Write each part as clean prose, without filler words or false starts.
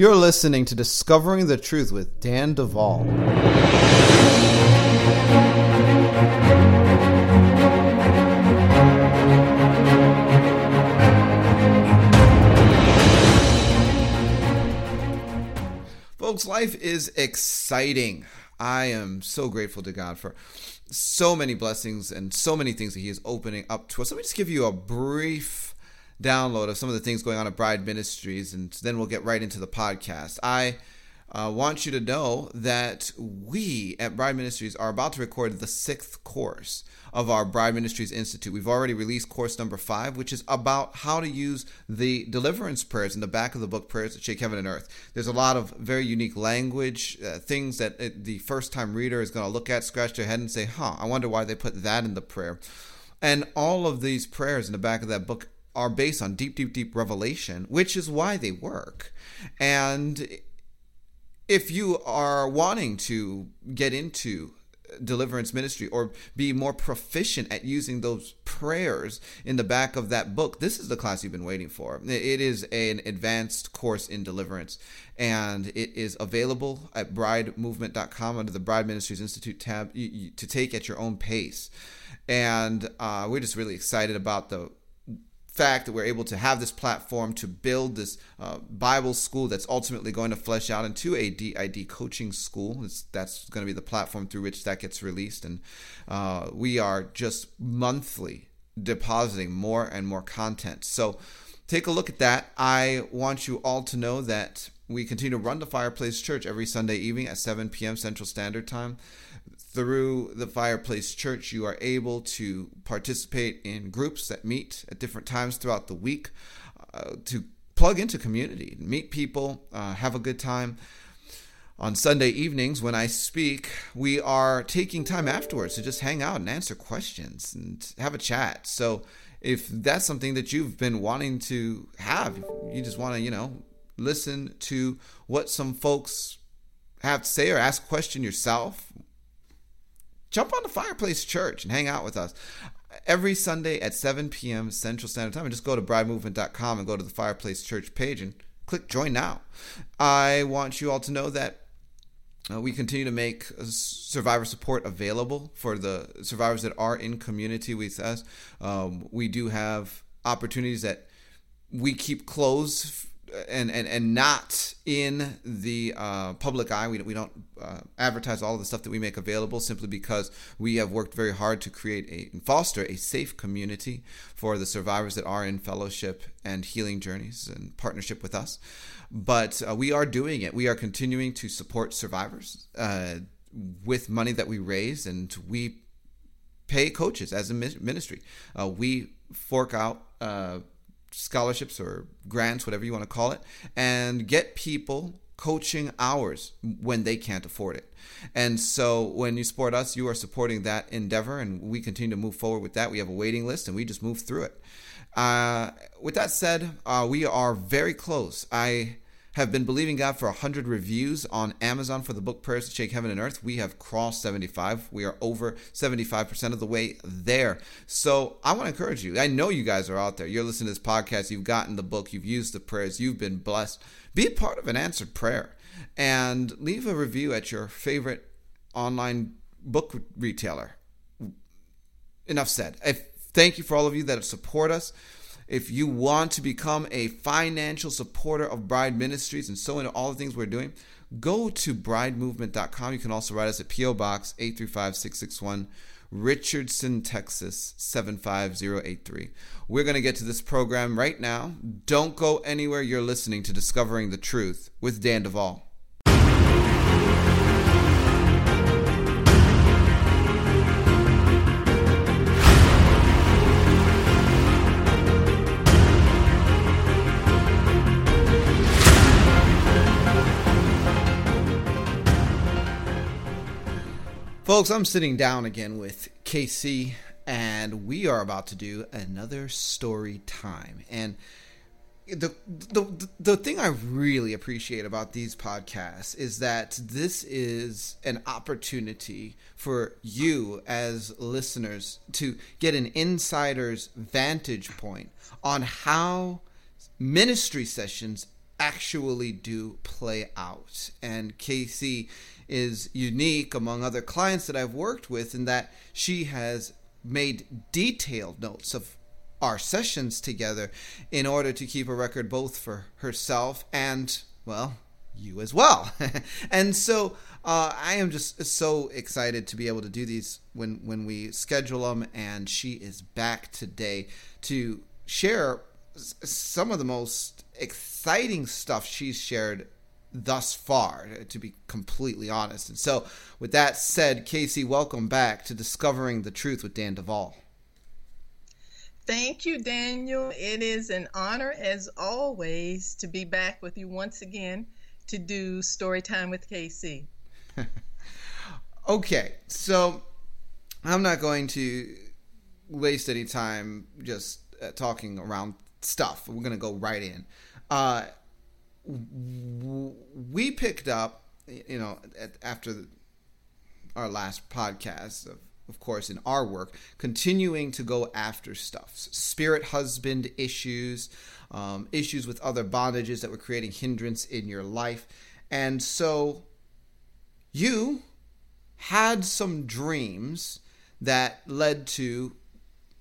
You're listening to Discovering the Truth with Dan Duvall. Folks, life is exciting. I am so grateful to God for so many blessings and so many things that He is opening up to us. Let me just give you a brief download of some of the things going on at Bride Ministries, and then we'll get right into the podcast. I want you to know that we at Bride Ministries are about to record the 6th course of our Bride Ministries Institute. We've already released course number 5, which is about how to use the deliverance prayers in the back of the book, Prayers That Shake Heaven and Earth. There's a lot of very unique language, things that the first-time reader is going to look at, scratch their head, and say, I wonder why they put that in the prayer. And all of these prayers in the back of that book are based on deep, deep, deep revelation, which is why they work. And if you are wanting to get into deliverance ministry or be more proficient at using those prayers in the back of that book, this is the class you've been waiting for. It is an advanced course in deliverance, and it is available at bridemovement.com under the Bride Ministries Institute tab to take at your own pace. And we're just really excited about the fact that we're able to have this platform to build this Bible school that's ultimately going to flesh out into a DID coaching school. That's going to be the platform through which that gets released. And we are just monthly depositing more and more content. So take a look at that. I want you all to know that we continue to run the Fireplace Church every Sunday evening at 7 p.m. Central Standard Time. Through the Fireplace Church, you are able to participate in groups that meet at different times throughout the week to plug into community, meet people, have a good time. On Sunday evenings, when I speak, we are taking time afterwards to just hang out and answer questions and have a chat. So if that's something that you've been wanting to have, you just want to, listen to what some folks have to say or ask a question yourself, jump on the Fireplace Church and hang out with us every Sunday at 7 p.m. Central Standard Time. And just go to bridemovement.com and go to the Fireplace Church page and click Join Now. I want you all to know that we continue to make survivor support available for the survivors that are in community with us. We do have opportunities that we keep closed and not in the public eye. We don't advertise all of the stuff that we make available simply because we have worked very hard to create and foster a safe community for the survivors that are in fellowship and healing journeys and partnership with us. But we are doing it. We are continuing to support survivors with money that we raise, and we pay coaches as a ministry. We fork out scholarships or grants, whatever you want to call it, and get people coaching hours when they can't afford it. And so when you support us, you are supporting that endeavor, and we continue to move forward with that. We have a waiting list, and we just move through it. With that said, we are very close. I have been believing God for 100 reviews on Amazon for the book Prayers That Shake Heaven and Earth. We have crossed 75. We are over 75% of the way there. So I want to encourage you. I know you guys are out there. You're listening to this podcast. You've gotten the book. You've used the prayers. You've been blessed. Be a part of an answered prayer. And leave a review at your favorite online book retailer. Enough said. Thank you for all of you that support us. If you want to become a financial supporter of Bride Ministries and so into all the things we're doing, go to bridemovement.com. You can also write us at P.O. Box 835-661, Richardson, Texas, 75083. We're going to get to this program right now. Don't go anywhere. You're listening to Discovering the Truth with Dan Duvall. Folks, I'm sitting down again with Casey, and we are about to do another story time. And the thing I really appreciate about these podcasts is that this is an opportunity for you as listeners to get an insider's vantage point on how ministry sessions actually do play out. And Casey is unique among other clients that I've worked with in that she has made detailed notes of our sessions together in order to keep a record both for herself and, well, you as well. And so I am just so excited to be able to do these when we schedule them. And she is back today to share some of the most exciting stuff she's shared thus far, to be completely honest. And so with that said, Casey, welcome back to Discovering the Truth with Dan Duvall. Thank you, Daniel. It is an honor, as always, to be back with you once again to do Story Time with Casey. Okay, so I'm not going to waste any time just talking around stuff. We're going to go right in. We picked up, after our last podcast, of course, in our work, continuing to go after stuff. Spirit husband issues, issues with other bondages that were creating hindrance in your life. And so you had some dreams that led to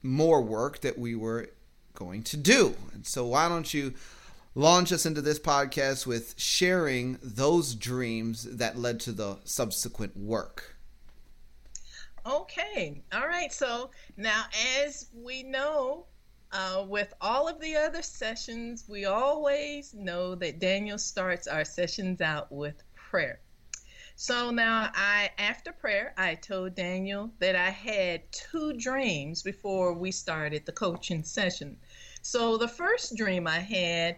more work that we were going to do. And so why don't you launch us into this podcast with sharing those dreams that led to the subsequent work. Okay. All right. So now, as we know, with all of the other sessions, we always know that Daniel starts our sessions out with prayer. So now, after prayer, I told Daniel that I had two dreams before we started the coaching session. So the first dream I had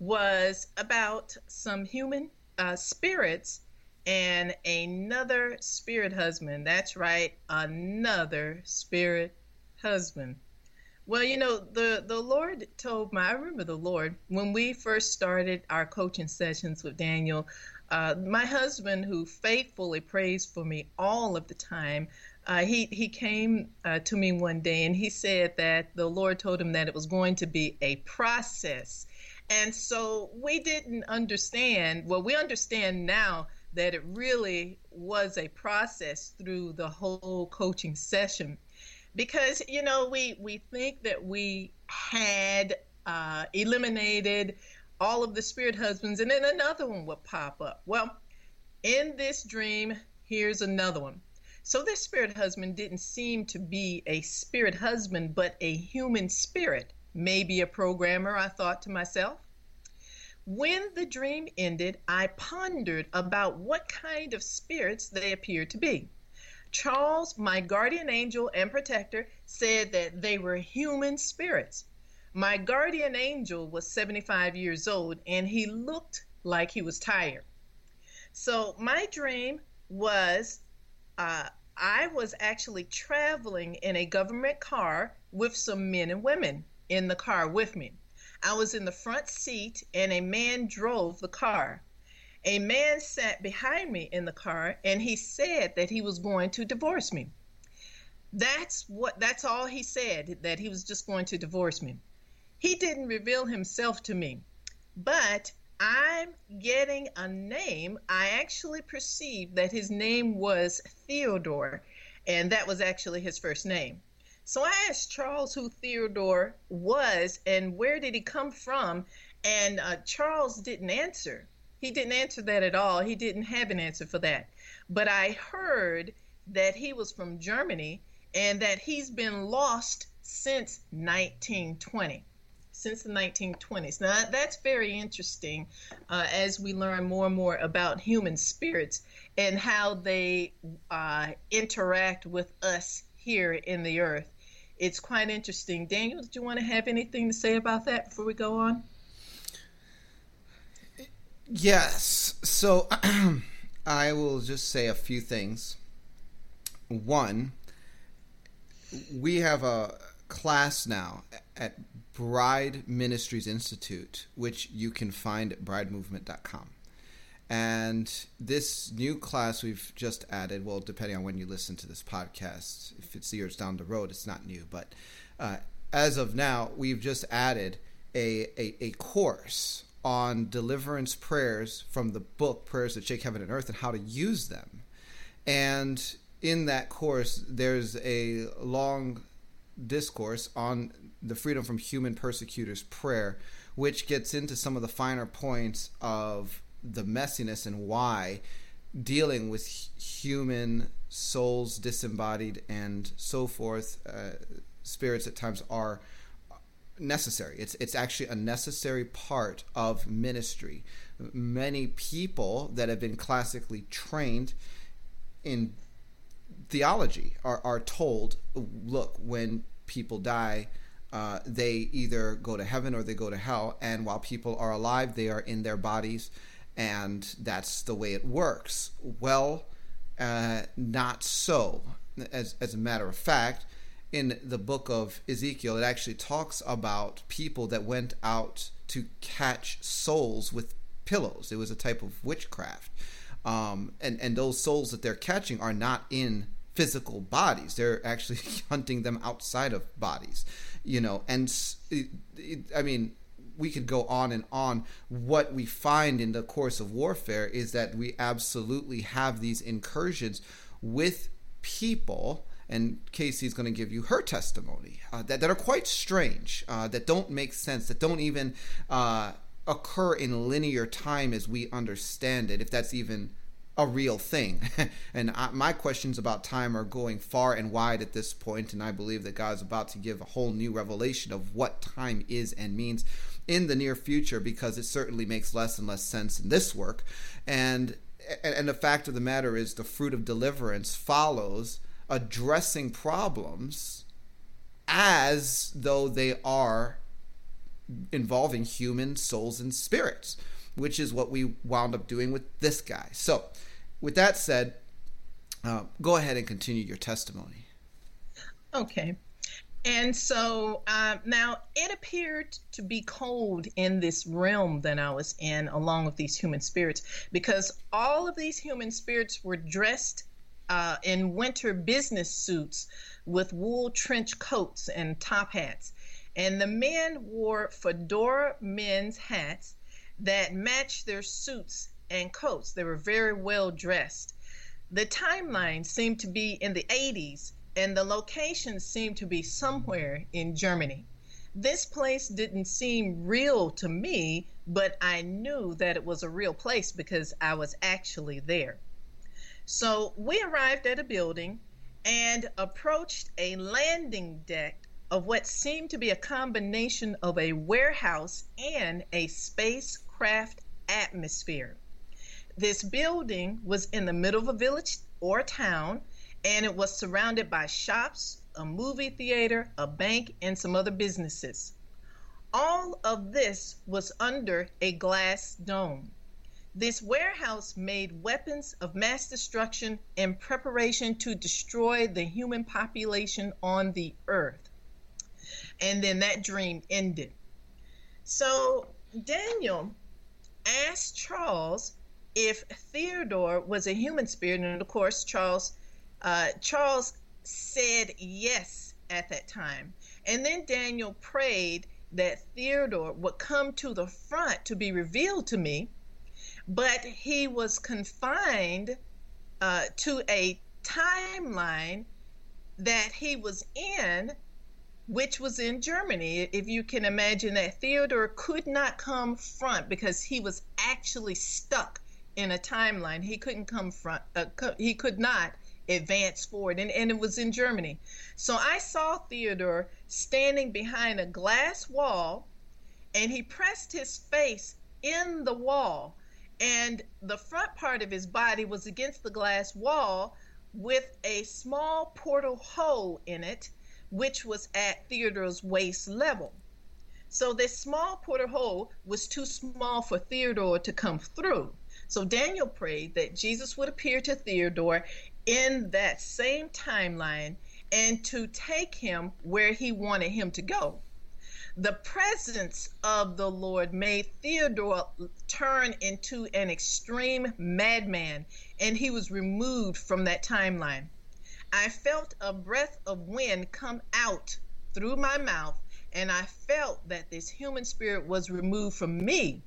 was about some human spirits and another spirit husband. That's right, another spirit husband. Well, the Lord told me, I remember the Lord, when we first started our coaching sessions with Daniel, my husband, who faithfully prays for me all of the time, he came to me one day and he said that the Lord told him that it was going to be a process. And so we didn't understand. Well, we understand now that it really was a process through the whole coaching session, because, we think that we had eliminated all of the spirit husbands and then another one would pop up. Well, in this dream, here's another one. So this spirit husband didn't seem to be a spirit husband, but a human spirit, maybe a programmer, I thought to myself. When the dream ended, I pondered about what kind of spirits they appeared to be. Charles, my guardian angel and protector, said that they were human spirits. My guardian angel was 75 years old, and he looked like he was tired. So my dream was, I was actually traveling in a government car with some men and women in the car with me. I was in the front seat and a man drove the car. A man sat behind me in the car and he said that he was going to divorce me. That's all he said, that he was just going to divorce me. He didn't reveal himself to me, but I'm getting a name. I actually perceived that his name was Theodore, and that was actually his first name. So I asked Charles who Theodore was and where did he come from, and Charles didn't answer. He didn't answer that at all. He didn't have an answer for that. But I heard that he was from Germany and that he's been lost since 1920, since the 1920s. Now, that's very interesting as we learn more and more about human spirits and how they interact with us here in the earth. It's quite interesting. Daniel, did you want to have anything to say about that before we go on? Yes. So I will just say a few things. One, we have a class now at Bride Ministries Institute, which you can find at bridemovement.com. And this new class we've just added, well, depending on when you listen to this podcast, if it's years down the road, it's not new. But as of now, we've just added a course on deliverance prayers from the book Prayers That Shake Heaven and Earth and how to use them. And in that course, there's a long discourse on the Freedom from Human Persecutors prayer, which gets into some of the finer points of the messiness and why dealing with human souls, disembodied and so forth, spirits at times are necessary. It's actually a necessary part of ministry. Many people that have been classically trained in theology are told, look, when people die, they either go to heaven or they go to hell, and while people are alive, they are in their bodies, and that's the way it works. Well, not so. As a matter of fact, in the book of Ezekiel, it actually talks about people that went out to catch souls with pillows. It was a type of witchcraft. And those souls that they're catching are not in physical bodies. They're actually hunting them outside of bodies, you know. And I mean, we could go on and on. What we find in the course of warfare is that we absolutely have these incursions with people, and Casey's going to give you her testimony, that are quite strange, that don't make sense, that don't even occur in linear time as we understand it, if that's even a real thing. And my questions about time are going far and wide at this point, and I believe that God's about to give a whole new revelation of what time is and means in the near future, because it certainly makes less and less sense in this work. And the fact of the matter is, the fruit of deliverance follows addressing problems as though they are involving human souls and spirits, which is what we wound up doing with this guy. So with that said, go ahead and continue your testimony. Okay. And so now it appeared to be cold in this realm that I was in, along with these human spirits, because all of these human spirits were dressed in winter business suits with wool trench coats and top hats. And the men wore fedora men's hats that matched their suits and coats. They were very well dressed. The timeline seemed to be in the 80s, and the location seemed to be somewhere in Germany. This place didn't seem real to me, but I knew that it was a real place because I was actually there. So we arrived at a building and approached a landing deck of what seemed to be a combination of a warehouse and a spacecraft atmosphere. This building was in the middle of a village or town, and it was surrounded by shops, a movie theater, a bank, and some other businesses. All of this was under a glass dome. This warehouse made weapons of mass destruction in preparation to destroy the human population on the earth. And then that dream ended. So Daniel asked Charles if Theodore was a human spirit, and of course Charles said yes at that time. And then Daniel prayed that Theodore would come to the front to be revealed to me, but he was confined to a timeline that he was in, which was in Germany. If you can imagine that, Theodore could not come front because he was actually stuck in a timeline. He couldn't come front. He could not advance forward, and it was in Germany. So I saw Theodore standing behind a glass wall, and he pressed his face in the wall, and the front part of his body was against the glass wall with a small portal hole in it, which was at Theodore's waist level. So this small portal hole was too small for Theodore to come through. So Daniel prayed that Jesus would appear to Theodore in that same timeline and to take him where he wanted him to go. The presence of the Lord made Theodore turn into an extreme madman, and he was removed from that timeline. I felt a breath of wind come out through my mouth, and I felt that this human spirit was removed from me.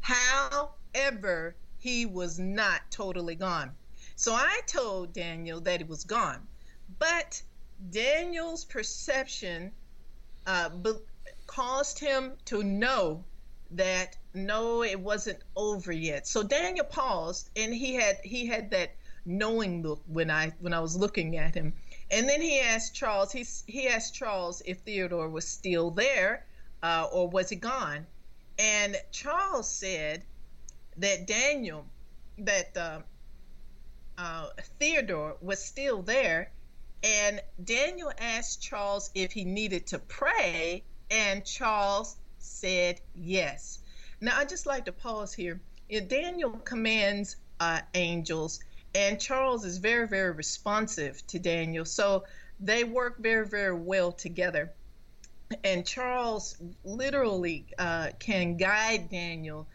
However, he was not totally gone. So I told Daniel that he was gone, but Daniel's perception caused him to know that no, it wasn't over yet. So Daniel paused, and he had that knowing look when I was looking at him. And then he asked Charles. He asked Charles if Theodore was still there, or was he gone? And Charles said that Theodore was still there. And Daniel asked Charles if he needed to pray, and Charles said yes. Now, I'd just like to pause here. Daniel commands angels, and Charles is very, very responsive to Daniel. So they work very, very well together. And Charles literally can guide Daniel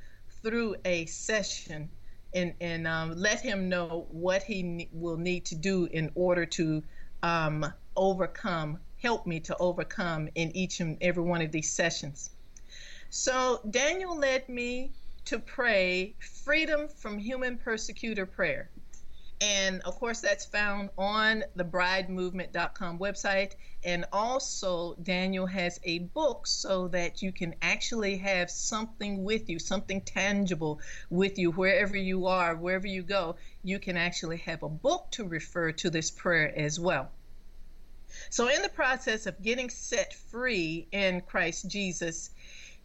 through a session and let him know what he will need to do in order to help me to overcome in each and every one of these sessions. So Daniel led me to pray freedom from human persecutor prayer. And of course, that's found on the bridemovement.com website. And also, Daniel has a book so that you can actually have something with you, something tangible with you, wherever you are, wherever you go. You can actually have a book to refer to this prayer as well. So in the process of getting set free in Christ Jesus,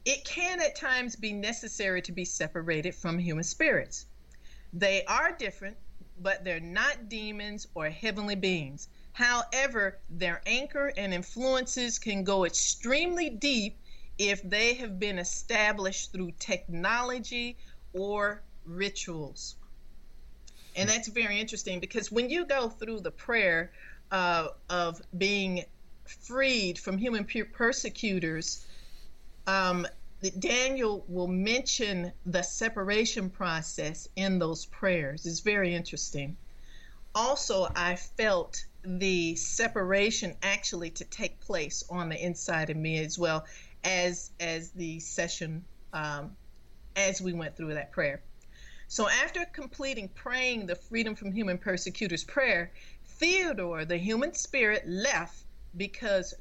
it can at times be necessary to be separated from human spirits. They are different, but they're not demons or heavenly beings. However, their anchor and influences can go extremely deep if they have been established through technology or rituals. And that's very interesting, because when you go through the prayer of being freed from human persecutors, Daniel will mention the separation process in those prayers. It's very interesting. Also, I felt the separation actually to take place on the inside of me as well as the session, as we went through that prayer. So after completing praying the Freedom from Human Persecutors prayer, Theodore, the human spirit, left because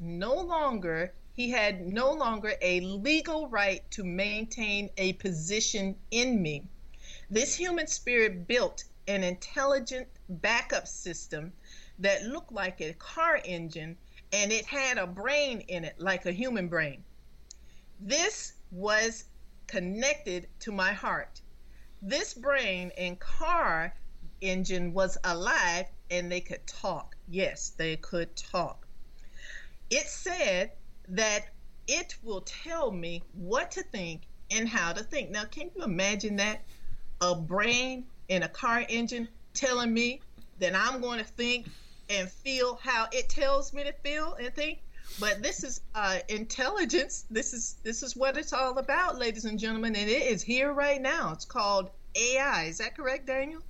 he had no longer a legal right to maintain a position in me. This human spirit built an intelligent backup system that looked like a car engine, and it had a brain in it, like a human brain. This was connected to my heart. This brain and car engine was alive, and they could talk. Yes, they could talk. It said that it will tell me what to think and how to think. Now, can you imagine that? A brain in a car engine telling me that I'm going to think and feel how it tells me to feel and think? But this is intelligence. This is what it's all about, ladies and gentlemen, and it is here right now. It's called AI. Is that correct, Daniel?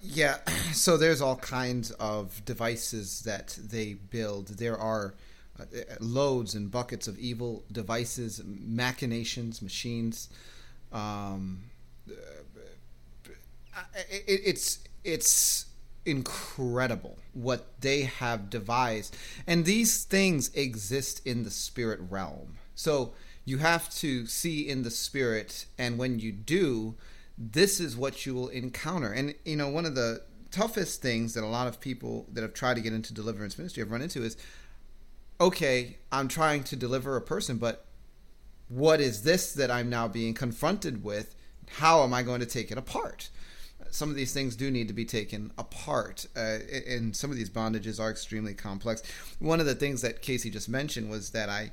Yeah. So there's all kinds of devices that they build. There are loads and buckets of evil devices, machinations, machines. It's incredible what they have devised, and these things exist in the spirit realm. So you have to see in the spirit, and when you do, this is what you will encounter. And you know, one of the toughest things that a lot of people that have tried to get into deliverance ministry have run into is, okay, I'm trying to deliver a person, but what is this that I'm now being confronted with? How am I going to take it apart? Some of these things do need to be taken apart, and some of these bondages are extremely complex. One of the things that Casey just mentioned was that I,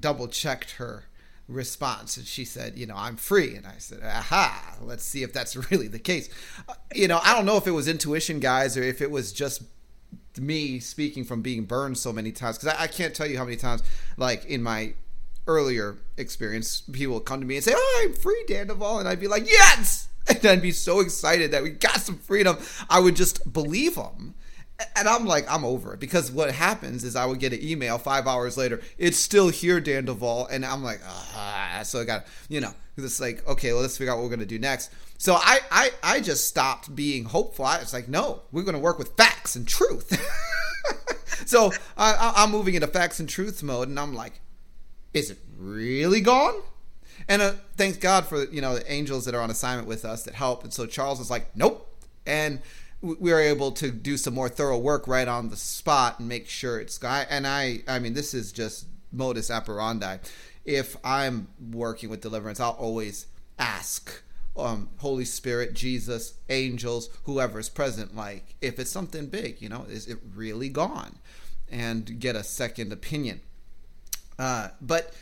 double-checked her response, and she said, I'm free. And I said, aha, let's see if that's really the case. I don't know if it was intuition, guys, or if it was just me speaking from being burned so many times, because I can't tell you how many times, like in my earlier experience, people come to me and say, "Oh, I'm free, Dandoval," and I'd be like, "Yes!" and I'd be so excited that we got some freedom. I would just believe them, and I'm like, I'm over it, because what happens is I would get an email 5 hours later, "It's still here, Dandoval," and I'm like, ah. So I got because it's like, okay, well, let's figure out what we're going to do next. So I just stopped being hopeful. It's like, no, we're going to work with facts and truth. So I'm moving into facts and truth mode, and I'm like, is it really gone? And thanks God for, the angels that are on assignment with us that help. And so Charles was like, nope. And we were able to do some more thorough work right on the spot and make sure it's gone. And I mean, this is just modus operandi. If I'm working with deliverance, I'll always ask Holy Spirit, Jesus, angels, whoever's present, like, if it's something big, is it really gone? And get a second opinion. But,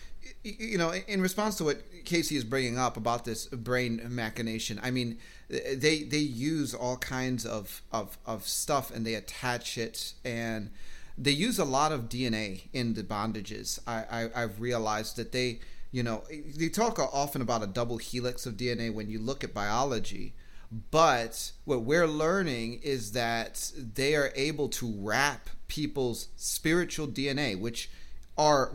in response to what Casey is bringing up about this brain machination, I mean, they use all kinds of stuff, and they attach it, and they use a lot of DNA in the bondages. I've realized that they talk often about a double helix of DNA when you look at biology, but what we're learning is that they are able to wrap people's spiritual DNA, which are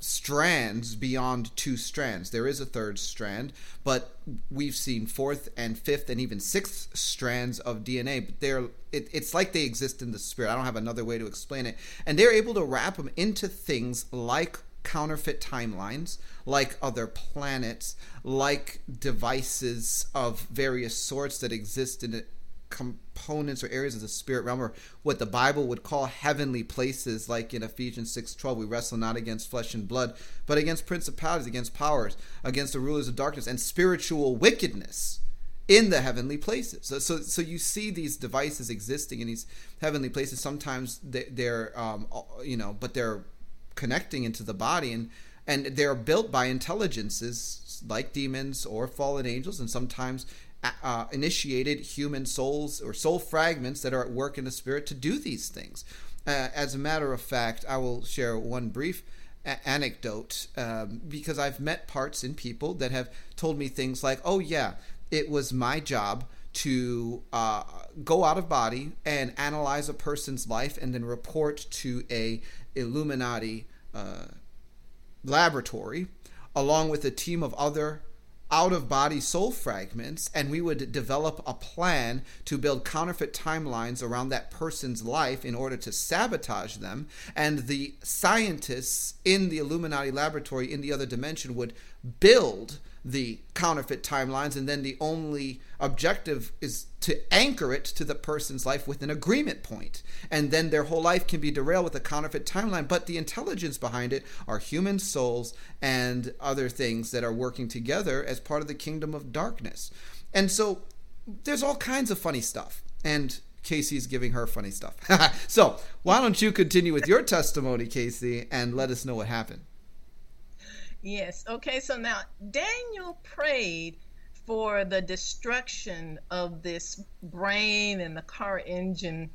strands beyond two strands. There is a third strand, but we've seen fourth and fifth and even sixth strands of DNA, but it's like they exist in the spirit. I don't have another way to explain it. And they're able to wrap them into things like counterfeit timelines, like other planets, like devices of various sorts that exist in components or areas of the spirit realm, or what the Bible would call heavenly places, like in Ephesians 6:12, we wrestle not against flesh and blood, but against principalities, against powers, against the rulers of darkness, and spiritual wickedness in the heavenly places. So you see these devices existing in these heavenly places. Sometimes they're they're connecting into the body, and they're built by intelligences like demons or fallen angels, and sometimes initiated human souls or soul fragments that are at work in the spirit to do these things. As a matter of fact, I will share one brief anecdote because I've met parts in people that have told me things like, oh yeah, it was my job to go out of body and analyze a person's life and then report to a Illuminati laboratory along with a team of other out-of-body soul fragments, and we would develop a plan to build counterfeit timelines around that person's life in order to sabotage them, and the scientists in the Illuminati laboratory in the other dimension would build the counterfeit timelines, and then the only objective is to anchor it to the person's life with an agreement point. And then their whole life can be derailed with a counterfeit timeline, but the intelligence behind it are human souls and other things that are working together as part of the kingdom of darkness. And so there's all kinds of funny stuff, and Casey's giving her funny stuff. So why don't you continue with your testimony, Casey, and let us know what happened. Yes. Okay. So now Daniel prayed for the destruction of this brain and the car engine.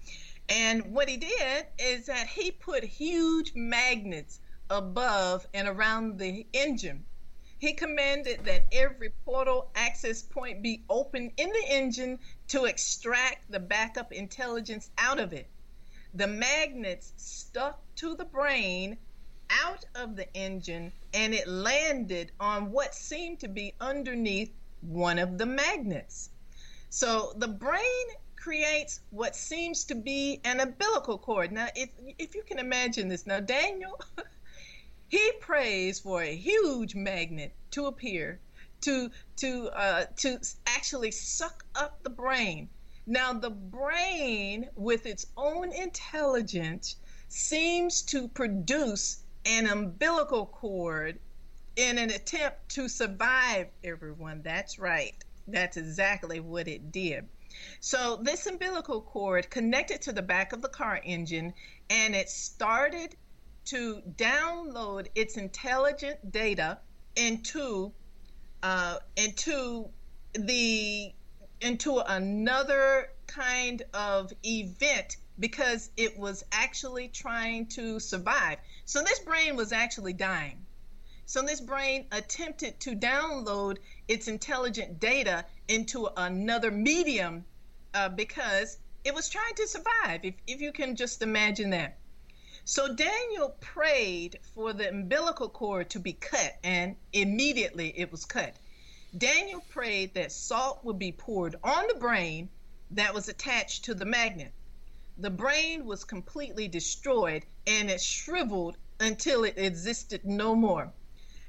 And what he did is that he put huge magnets above and around the engine. He commanded that every portal access point be open in the engine to extract the backup intelligence out of it. The magnets stuck to the brain out of the engine, and it landed on what seemed to be underneath one of the magnets. So the brain creates what seems to be an umbilical cord. Now, if you can imagine this. Now, Daniel, he prays for a huge magnet to appear to actually suck up the brain. Now, the brain, with its own intelligence, seems to produce an umbilical cord in an attempt to survive everyone. That's right. That's exactly what it did. So this umbilical cord connected to the back of the car engine, and it started to download its intelligent data into another kind of event, because it was actually trying to survive. So this brain was actually dying. So this brain attempted to download its intelligent data into another medium because it was trying to survive, if you can just imagine that. So Daniel prayed for the umbilical cord to be cut, and immediately it was cut. Daniel prayed that salt would be poured on the brain that was attached to the magnet. The brain was completely destroyed and it shriveled until it existed no more.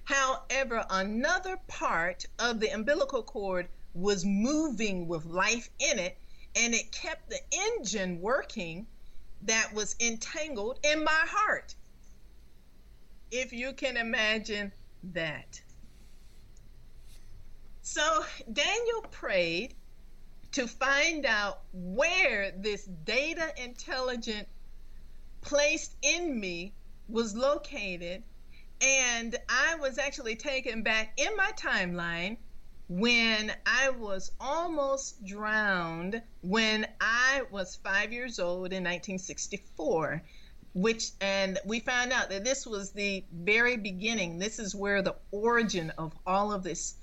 However, another part of the umbilical cord was moving with life in it, and it kept the engine working that was entangled in my heart. If you can imagine that. So Daniel prayed to find out where this data intelligent placed in me was located, and I was actually taken back in my timeline when I was almost drowned when I was 5 years old in 1964, and we found out that this was the very beginning. This is where the origin of all of this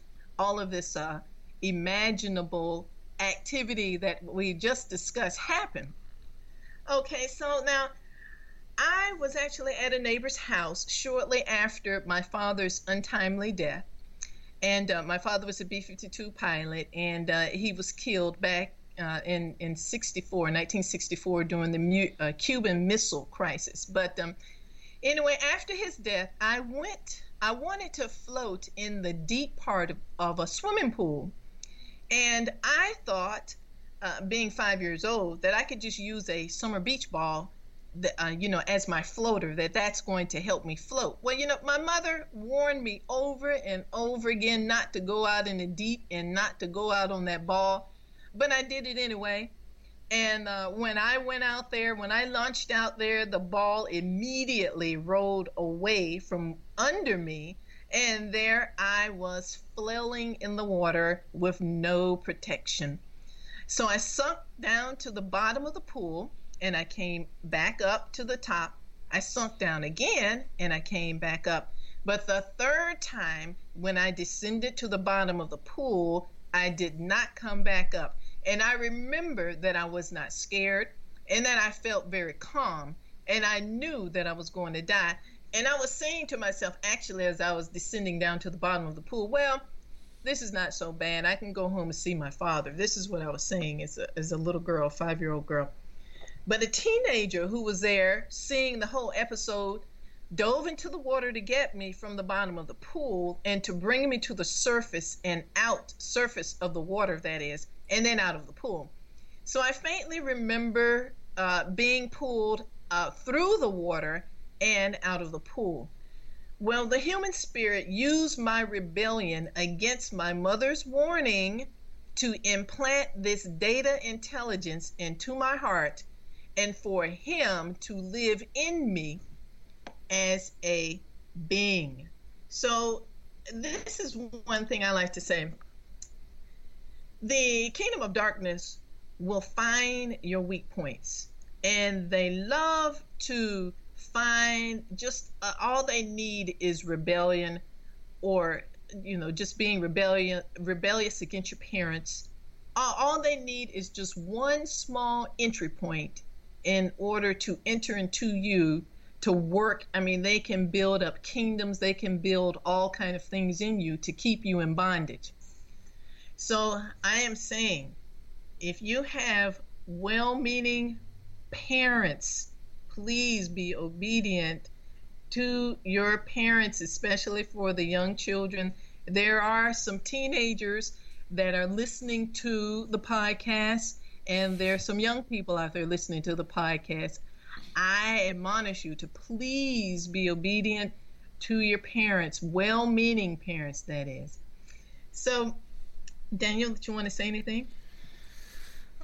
imaginable activity that we just discussed happened. Okay, so now I was actually at a neighbor's house shortly after my father's untimely death. And my father was a B-52 pilot, and he was killed back in 1964, during the Cuban Missile Crisis. But anyway, after his death, I wanted to float in the deep part of a swimming pool. And I thought, being 5 years old, that I could just use a summer beach ball as my floater, that's going to help me float. Well, my mother warned me over and over again not to go out in the deep and not to go out on that ball, but I did it anyway. And when I launched out there, the ball immediately rolled away from under me, and there I was flailing in the water with no protection. So I sunk down to the bottom of the pool, and I came back up to the top. I sunk down again, and I came back up. But the third time, when I descended to the bottom of the pool, I did not come back up. And I remember that I was not scared, and that I felt very calm, and I knew that I was going to die. And I was saying to myself, actually, as I was descending down to the bottom of the pool, well, this is not so bad. I can go home and see my father. This is what I was saying as a little girl, 5-year-old girl. But a teenager who was there seeing the whole episode dove into the water to get me from the bottom of the pool and to bring me to the surface and out, surface of the water, that is, and then out of the pool. So I faintly remember being pulled through the water and out of the pool. Well, the human spirit used my rebellion against my mother's warning to implant this data intelligence into my heart, and for him to live in me as a being. So this is one thing I like to say. The kingdom of darkness will find your weak points, and they love to find just all they need is rebellion, or just being rebellious against your parents. All they need is just one small entry point in order to enter into you to work. I mean, they can build up kingdoms. They can build all kind of things in you to keep you in bondage. So I am saying, if you have well-meaning parents, please be obedient to your parents, especially for the young children. There are some teenagers that are listening to the podcast, and there's some young people out there listening to the podcast. I admonish you to please be obedient to your parents, well-meaning parents, that is. So, Daniel, do you want to say anything?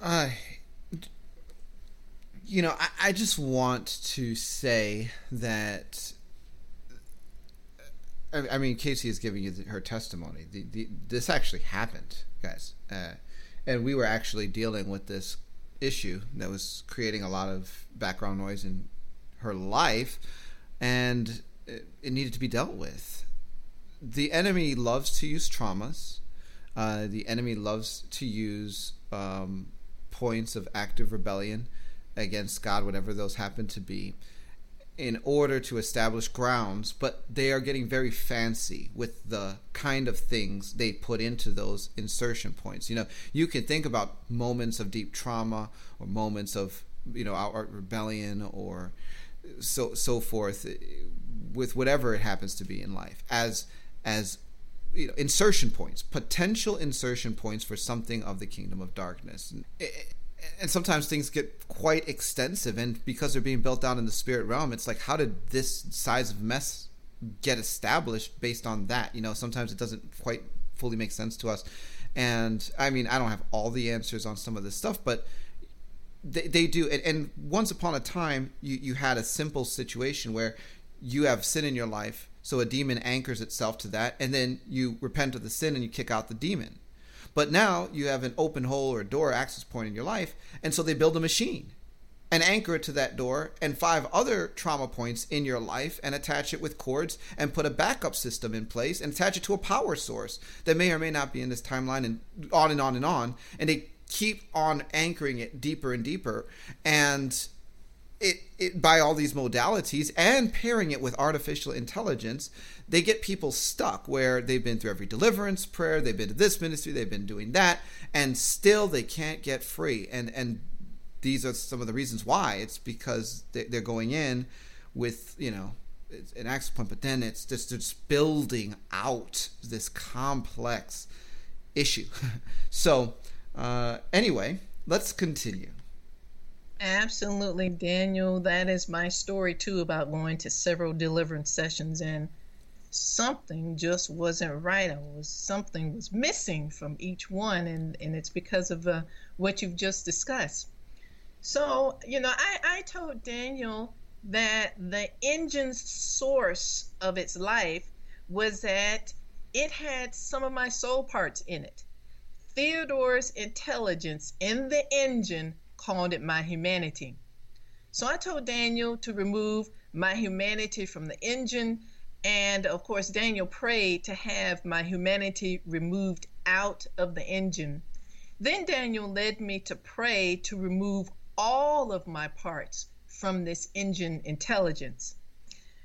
I just want to say that, I mean, Casey is giving you her testimony. This actually happened, guys. And we were actually dealing with this issue that was creating a lot of background noise in her life, and it needed to be dealt with. The enemy loves to use traumas. The enemy loves to use points of active rebellion against God, whatever those happen to be. in order to establish grounds, but they are getting very fancy with the kind of things they put into those insertion points. You know, you can think about moments of deep trauma or moments of, you know, outright rebellion or so forth with whatever it happens to be in life as you know, insertion points, potential insertion points for something of the kingdom of darkness. And sometimes things get quite extensive, and because they're being built out in the spirit realm, it's like, how did this size of mess get established based on that? You know, sometimes it doesn't quite fully make sense to us. And I mean, I don't have all the answers on some of this stuff, but they do. And once upon a time, you had a simple situation where you have sin in your life, so a demon anchors itself to that, and then you repent of the sin and you kick out the demon. But now you have an open hole or a door access point in your life, and so they build a machine and anchor it to that door and 5 other trauma points in your life and attach it with cords and put a backup system in place and attach it to a power source that may or may not be in this timeline and on and on and on. And they keep on anchoring it deeper and deeper, and it by all these modalities and pairing it with artificial intelligence, they get people stuck where they've been through every deliverance prayer, they've been to this ministry, they've been doing that, and still they can't get free. And these are some of the reasons why. It's because they're going in with, you know, an access point, but then it's just building out this complex issue. So anyway, let's continue. Absolutely, Daniel. That is my story, too, about going to several deliverance sessions, and something just wasn't right. Something was missing from each one, and it's because of what you've just discussed. So, you know, I told Daniel that the engine's source of its life was that it had some of my soul parts in it. Theodore's intelligence in the engine called it my humanity. So I told Daniel to remove my humanity from the engine, and of course Daniel prayed to have my humanity removed out of the engine. Then Daniel led me to pray to remove all of my parts from this engine intelligence.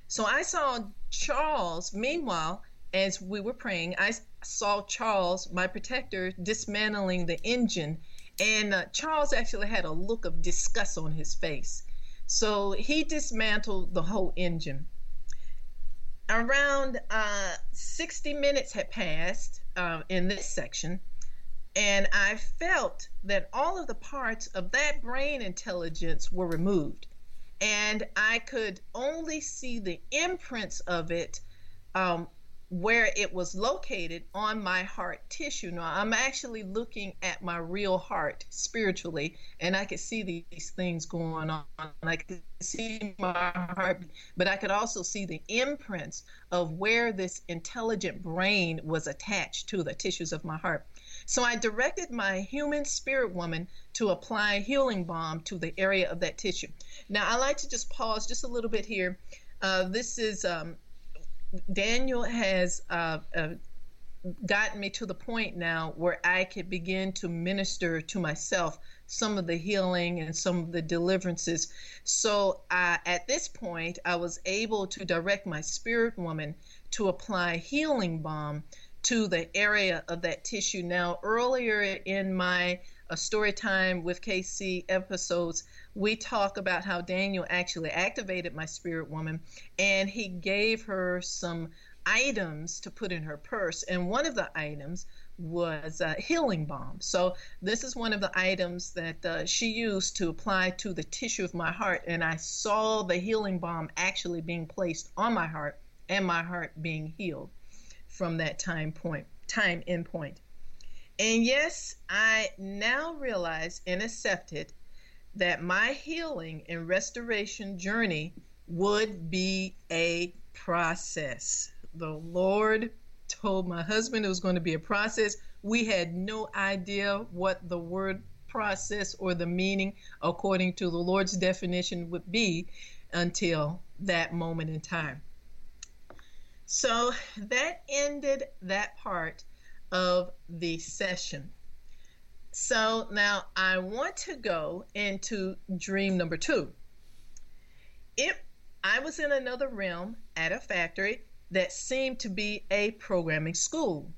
So I saw Charles, meanwhile, as we were praying, I saw Charles, my protector, dismantling the engine. And Charles actually had a look of disgust on his face. So he dismantled the whole engine. Around 60 minutes had passed in this section, and I felt that all of the parts of that brain intelligence were removed. And I could only see the imprints of it where it was located on my heart tissue. Now, I'm actually looking at my real heart spiritually, and I could see these things going on. I could see my heart, but I could also see the imprints of where this intelligent brain was attached to the tissues of my heart. So I directed my human spirit woman to apply a healing balm to the area of that tissue. Now, I like to just pause just a little bit here. This is... Daniel has gotten me to the point now where I could begin to minister to myself some of the healing and some of the deliverances. So at this point, I was able to direct my spirit woman to apply healing balm to the area of that tissue. Now, earlier in my story time with KC episodes, we talk about how Daniel actually activated my spirit woman, and he gave her some items to put in her purse, and one of the items was a healing balm. So this is one of the items that she used to apply to the tissue of my heart, and I saw the healing balm actually being placed on my heart and my heart being healed from that time endpoint. And yes, I now realize and accepted that my healing and restoration journey would be a process. The Lord told my husband it was going to be a process. We had no idea what the word process or the meaning, according to the Lord's definition, would be until that moment in time. So that ended that part of the session. So now I want to go into dream number 2. It I was in another realm at a factory that seemed to be a programming school.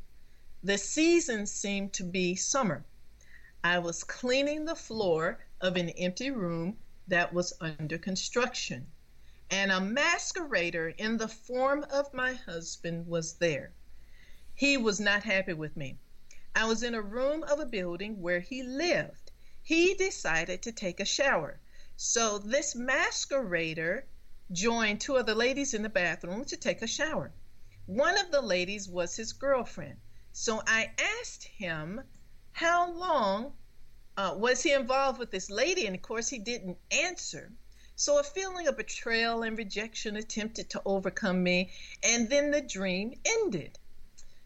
The season seemed to be summer. I was cleaning the floor of an empty room that was under construction, and a masquerader in the form of my husband was there. He was not happy with me. I was in a room of a building where he lived. He decided to take a shower. So this masquerader joined two other ladies in the bathroom to take a shower. One of the ladies was his girlfriend. So I asked him how long was he involved with this lady, and of course he didn't answer. So a feeling of betrayal and rejection attempted to overcome me, and then the dream ended.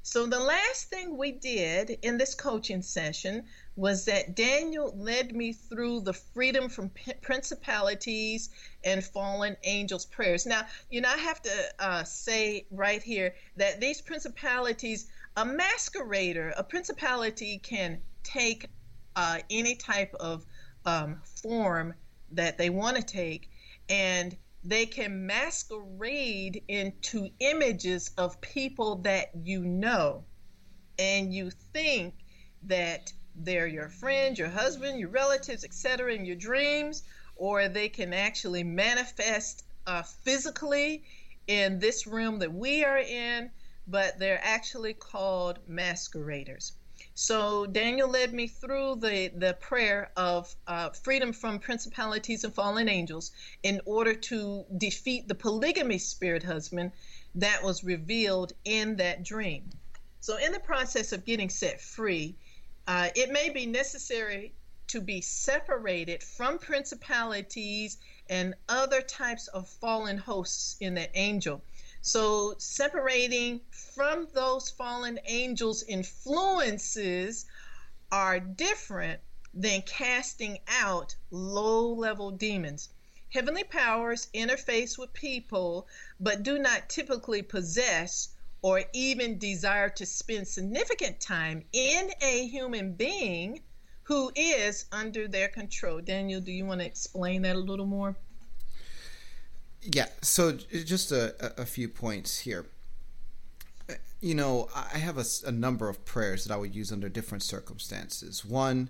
So the last thing we did in this coaching session was that Daniel led me through the freedom from principalities and fallen angels prayers. Now, you know, I have to say right here that these principalities, a masquerader, a principality can take any type of form that they want to take, and they can masquerade into images of people that you know, and you think that they're your friend, your husband, your relatives, etc., in your dreams, or they can actually manifest physically in this room that we are in, but they're actually called masqueraders. So Daniel led me through the prayer of freedom from principalities and fallen angels in order to defeat the polygamy spirit husband that was revealed in that dream. So in the process of getting set free, it may be necessary to be separated from principalities and other types of fallen hosts in that angel. So separating from those fallen angels' influences are different than casting out low-level demons. Heavenly powers interface with people, but do not typically possess or even desire to spend significant time in a human being who is under their control. Daniel, do you want to explain that a little more? Yeah, so just a few points here. You know, I have a number of prayers that I would use under different circumstances. One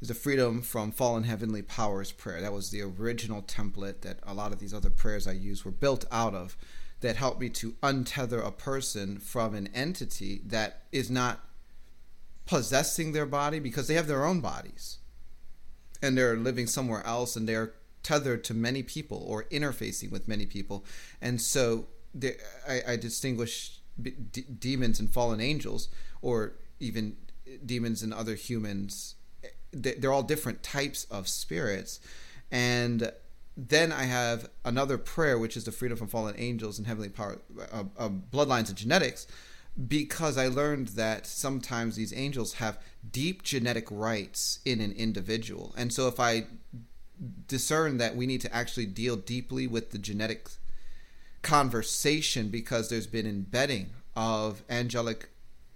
is the freedom from fallen heavenly powers prayer. That was the original template that a lot of these other prayers I use were built out of, that helped me to untether a person from an entity that is not possessing their body, because they have their own bodies and they're living somewhere else and they're tethered to many people or interfacing with many people. And so I distinguish demons and fallen angels, or even demons and other humans. They're all different types of spirits. And then I have another prayer, which is the freedom from fallen angels and heavenly power, bloodlines and genetics, because I learned that sometimes these angels have deep genetic rights in an individual. And so if I discern that we need to actually deal deeply with the genetic conversation, because there's been embedding of angelic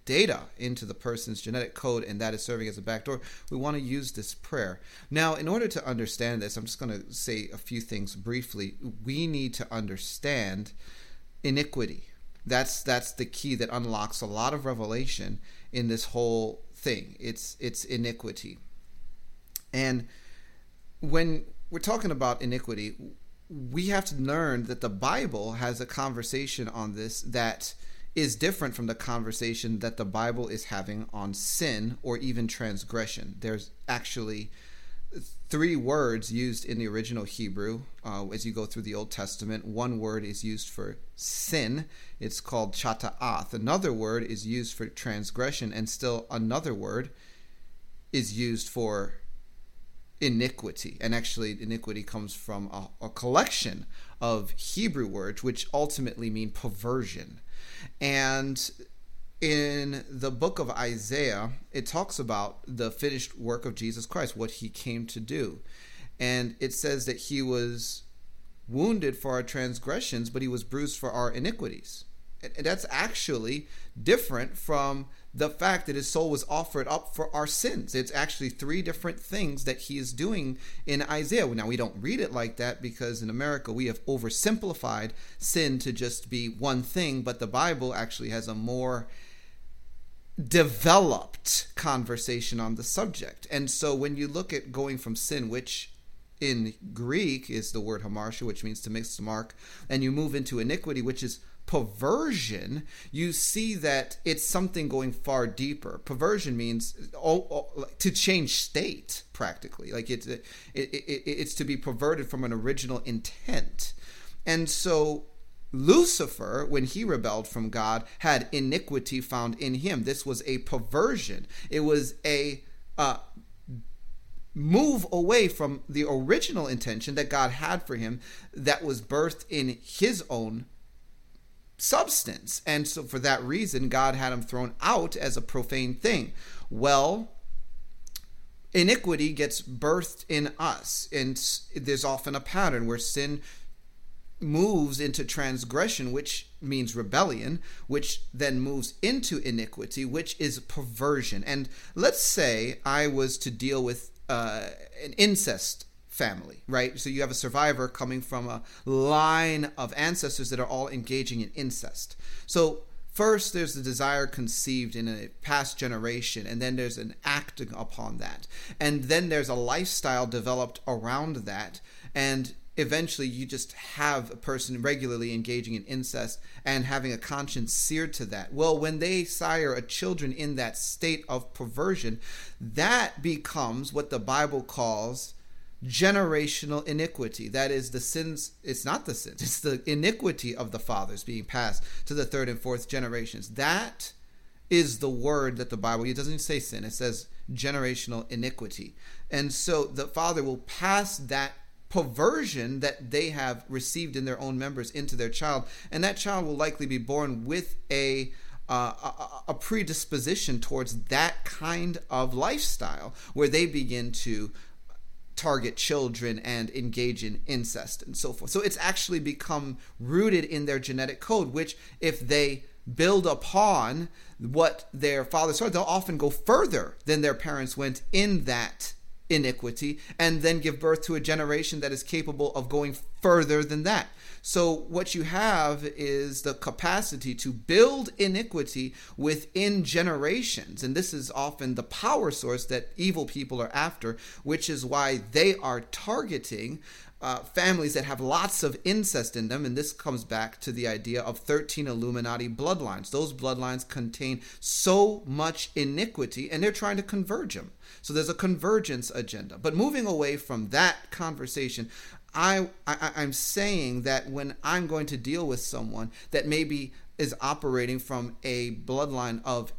data into the person's genetic code, and that is serving as a backdoor, we want to use this prayer. Now, in order to understand this, I'm just going to say a few things briefly. We need to understand iniquity. That's the key that unlocks a lot of revelation in this whole thing. It's iniquity. And when we're talking about iniquity, we have to learn that the Bible has a conversation on this that is different from the conversation that the Bible is having on sin or even transgression. There's actually three words used in the original Hebrew as you go through the Old Testament. One word is used for sin. It's called chata'ath. Another word is used for transgression, and still another word is used for iniquity. And actually, iniquity comes from a collection of Hebrew words, which ultimately mean perversion. And in the book of Isaiah, it talks about the finished work of Jesus Christ, what he came to do. And it says that he was wounded for our transgressions, but he was bruised for our iniquities. And that's actually different from the fact that his soul was offered up for our sins. It's actually three different things that he is doing in Isaiah. Now, we don't read it like that because in America we have oversimplified sin to just be one thing, but the Bible actually has a more developed conversation on the subject. And so when you look at going from sin, which in Greek is the word hamartia, which means to miss the mark, and you move into iniquity, which is perversion, you see that it's something going far deeper. Perversion means to change state, practically. Like it's to be perverted from an original intent. And so Lucifer, when he rebelled from God, had iniquity found in him. This was a perversion. It was a move away from the original intention that God had for him that was birthed in his own substance. And so for that reason, God had him thrown out as a profane thing. Well, iniquity gets birthed in us. And there's often a pattern where sin moves into transgression, which means rebellion, which then moves into iniquity, which is perversion. And let's say I was to deal with an incest family, right? So you have a survivor coming from a line of ancestors that are all engaging in incest. So first, there's the desire conceived in a past generation, and then there's an acting upon that. And then there's a lifestyle developed around that, and eventually you just have a person regularly engaging in incest and having a conscience seared to that. Well, when they sire a children in that state of perversion, that becomes what the Bible calls generational iniquity. That is the sins. It's not the sins. It's the iniquity of the fathers being passed to the third and fourth generations. That is the word that the Bible, it doesn't say sin, it says generational iniquity. And so the father will pass that perversion that they have received in their own members into their child, and that child will likely be born with a predisposition towards that kind of lifestyle where they begin to target children and engage in incest and so forth. So it's actually become rooted in their genetic code, which if they build upon what their father started, they'll often go further than their parents went in that iniquity, and then give birth to a generation that is capable of going further than that. So what you have is the capacity to build iniquity within generations, and this is often the power source that evil people are after, which is why they are targeting families that have lots of incest in them. And this comes back to the idea of 13 Illuminati bloodlines. Those bloodlines contain so much iniquity, and they're trying to converge them. So there's a convergence agenda. But moving away from that conversation, I'm saying that when I'm going to deal with someone that maybe is operating from a bloodline of,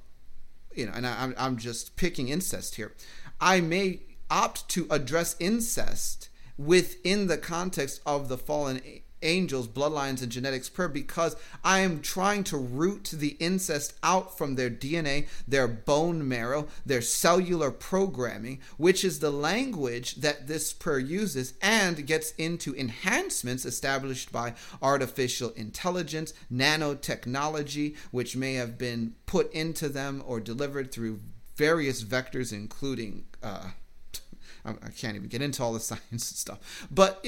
and I'm just picking incest here, I may opt to address incest within the context of the fallen angels, bloodlines, and genetics prayer, because I am trying to root the incest out from their DNA, their bone marrow, their cellular programming, which is the language that this prayer uses, and gets into enhancements established by artificial intelligence, nanotechnology, which may have been put into them or delivered through various vectors, including I can't even get into all the science stuff. But,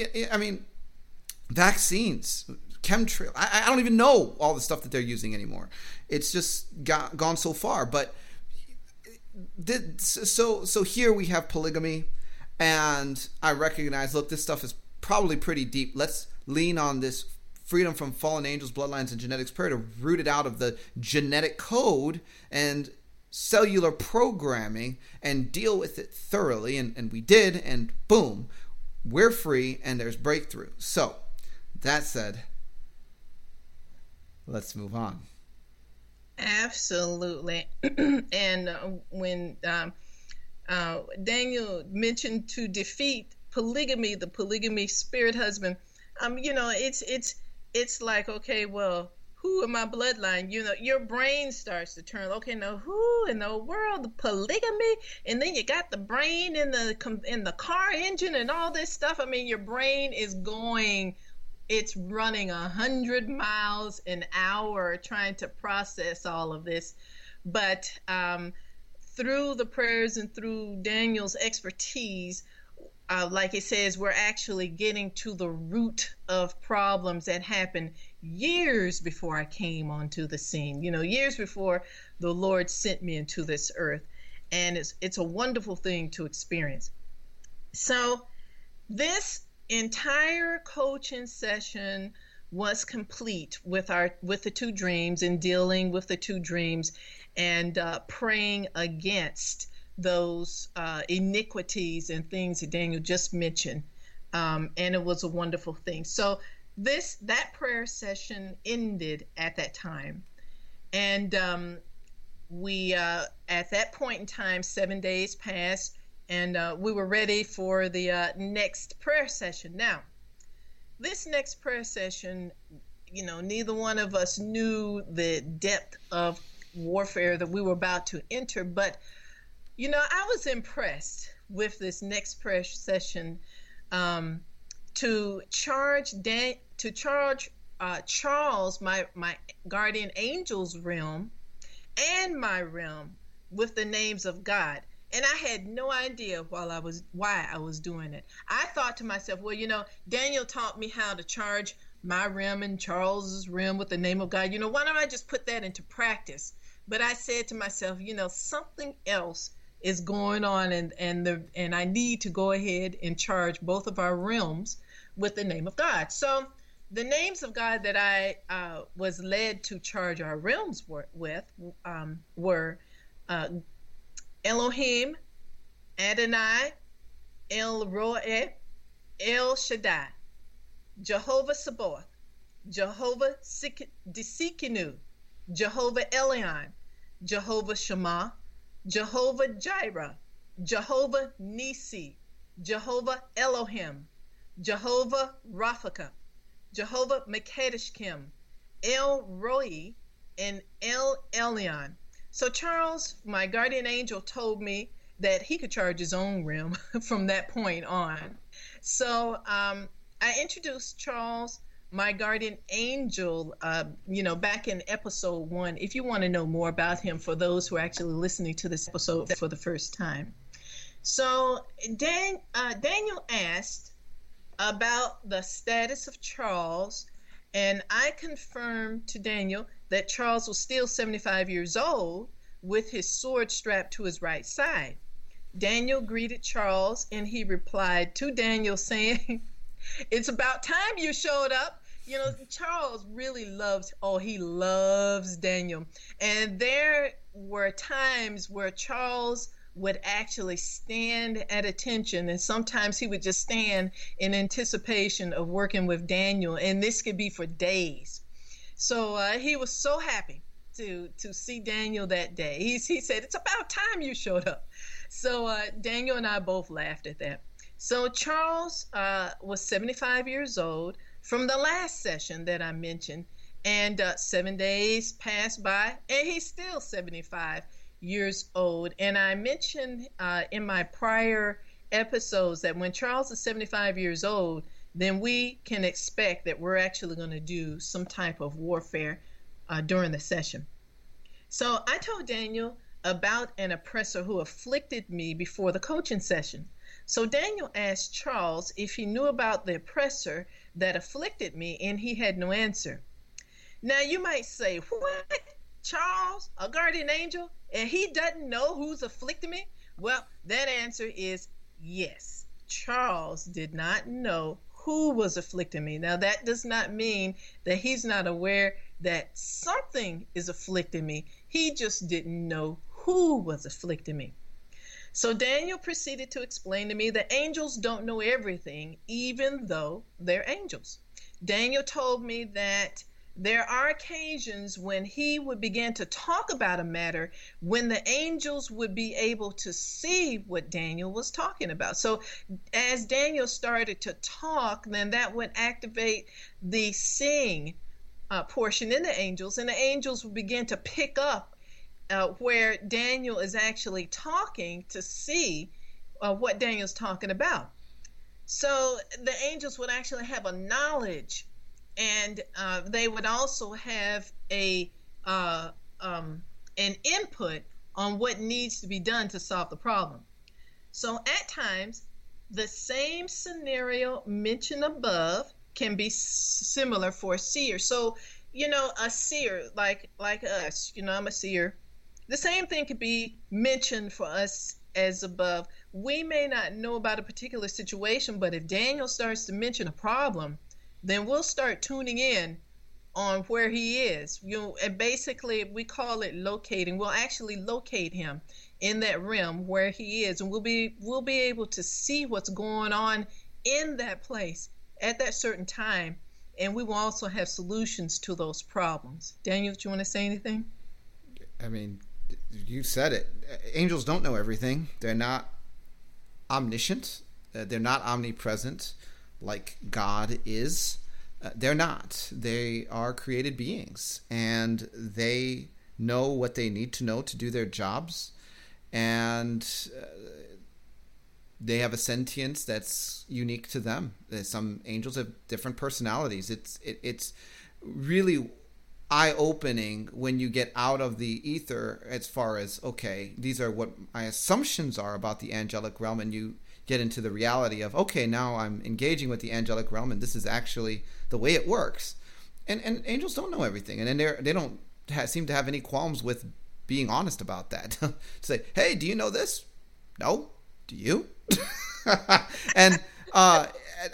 vaccines, chemtrail. I don't even know all the stuff that they're using anymore. It's just gone so far. But so here we have polygamy. And I recognize, look, this stuff is probably pretty deep. Let's lean on this freedom from fallen angels, bloodlines, and genetics prayer to root it out of the genetic code and cellular programming and deal with it thoroughly, and we did, and boom, we're free, and there's breakthrough. So that said, let's move on. Absolutely. And when Daniel mentioned to defeat polygamy, the polygamy spirit husband, it's like, okay, well, who in my bloodline? Your brain starts to turn. Okay, now who in the world? The polygamy, and then you got the brain in the car engine and all this stuff. Your brain is going. It's running 100 miles an hour trying to process all of this. But through the prayers and through Daniel's expertise, like it says, we're actually getting to the root of problems that happened years before I came onto the scene, you know, years before the Lord sent me into this earth. And it's a wonderful thing to experience. So this entire coaching session was complete with the two dreams and dealing with the two dreams and praying against those iniquities and things that Daniel just mentioned. And it was a wonderful thing. So that prayer session ended at that time. And we, at that point in time, 7 days passed, and we were ready for the next prayer session. Now, this next prayer session, you know, neither one of us knew the depth of warfare that we were about to enter, but you know, I was impressed with this next prayer session to charge Charles, my guardian angel's realm and my realm with the names of God. And I had no idea why I was doing it. I thought to myself, well, you know, Daniel taught me how to charge my realm and Charles's realm with the name of God. You know, why don't I just put that into practice? But I said to myself, you know, something else is going on, and I need to go ahead and charge both of our realms with the name of God. So the names of God that I was led to charge our realms were Elohim, Adonai, El Roeh, El Shaddai, Jehovah Sabaoth, Jehovah Tsidkenu, Jehovah Elion, Jehovah Shammah, Jehovah Jireh, Jehovah Nissi, Jehovah Elohim, Jehovah Rapha, Jehovah Mekadeshkim, El Roi, and El Elyon. So Charles, my guardian angel, told me that he could charge his own realm from that point on. So I introduced Charles, my guardian angel, you know, back in episode 1, if you want to know more about him, for those who are actually listening to this episode for the first time. So Daniel asked about the status of Charles, and I confirmed to Daniel that Charles was still 75 years old with his sword strapped to his right side. Daniel greeted Charles, and he replied to Daniel saying, "It's about time you showed up." You know, Charles really loves Daniel. And there were times where Charles would actually stand at attention, and sometimes he would just stand in anticipation of working with Daniel, and this could be for days. So he was so happy to see Daniel that day. He said, "It's about time you showed up." So Daniel and I both laughed at that. So Charles was 75 years old from the last session that I mentioned, and 7 days passed by, and he's still 75 years old. And I mentioned in my prior episodes that when Charles is 75 years old, then we can expect that we're actually going to do some type of warfare during the session. So I told Daniel about an oppressor who afflicted me before the coaching session. So Daniel asked Charles if he knew about the oppressor that afflicted me, and he had no answer. Now you might say, "What? Charles, a guardian angel, and he doesn't know who's afflicting me?" Well, that answer is yes. Charles did not know who was afflicting me. Now that does not mean that he's not aware that something is afflicting me. He just didn't know who was afflicting me. So Daniel proceeded to explain to me that angels don't know everything, even though they're angels. Daniel told me that there are occasions when he would begin to talk about a matter when the angels would be able to see what Daniel was talking about. So as Daniel started to talk, then that would activate the seeing portion in the angels, and the angels would begin to pick up where Daniel is actually talking to see what Daniel's talking about. So the angels would actually have a knowledge, and they would also have and input on what needs to be done to solve the problem. So at times, the same scenario mentioned above can be similar for a seer. So, you know, a seer like us, you know, I'm a seer. The same thing could be mentioned for us as above. We may not know about a particular situation, but if Daniel starts to mention a problem, then we'll start tuning in on where he is. You know, and basically we call it locating. We'll actually locate him in that realm where he is, and we'll be able to see what's going on in that place at that certain time, and we will also have solutions to those problems. Daniel, do you want to say anything? I mean, you said it. Angels don't know everything. They're not omniscient. They're not omnipresent like God is. They're not. They are created beings, and they know what they need to know to do their jobs, and they have a sentience that's unique to them. Some angels have different personalities. It's really eye-opening when you get out of the ether as far as, okay, these are what my assumptions are about the angelic realm, and you get into the reality of, okay, now I'm engaging with the angelic realm, and this is actually the way it works. And angels don't know everything, and they don't seem to have any qualms with being honest about that. To say, hey, do you know this? No. Do you? And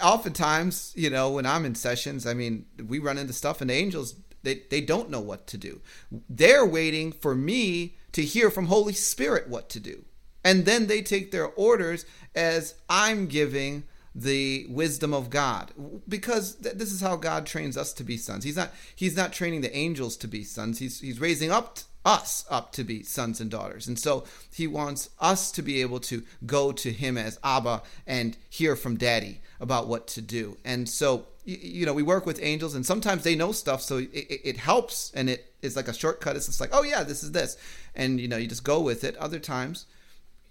oftentimes, you know, when I'm in sessions, I mean, we run into stuff, and the angels, they don't know what to do. They're waiting for me to hear from Holy Spirit what to do. And then they take their orders as I'm giving the wisdom of God, because this is how God trains us to be sons. He's not training the angels to be sons. He's raising up us up to be sons and daughters. And so he wants us to be able to go to him as Abba and hear from Daddy about what to do. And so, you know, we work with angels, and sometimes they know stuff, so it helps, and it is like a shortcut. It's just like, oh yeah, this is this. And, you know, you just go with it. Other times,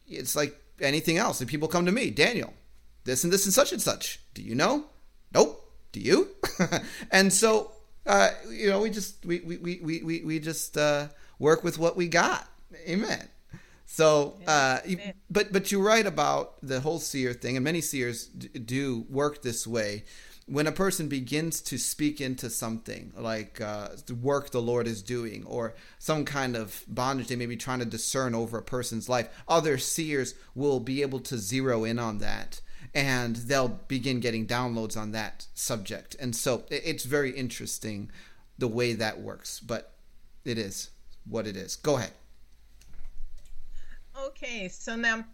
it's like anything else. If people come to me, Daniel, this and this and such and such. Do you know? Nope. Do you? And so, you know, we just work with what we got. Amen. So, but you're right about the whole seer thing, and many seers do work this way. When a person begins to speak into something, like the work the Lord is doing, or some kind of bondage they may be trying to discern over a person's life, other seers will be able to zero in on that, and they'll begin getting downloads on that subject. And so it's very interesting the way that works, but it is what it is. Go ahead. Okay, so now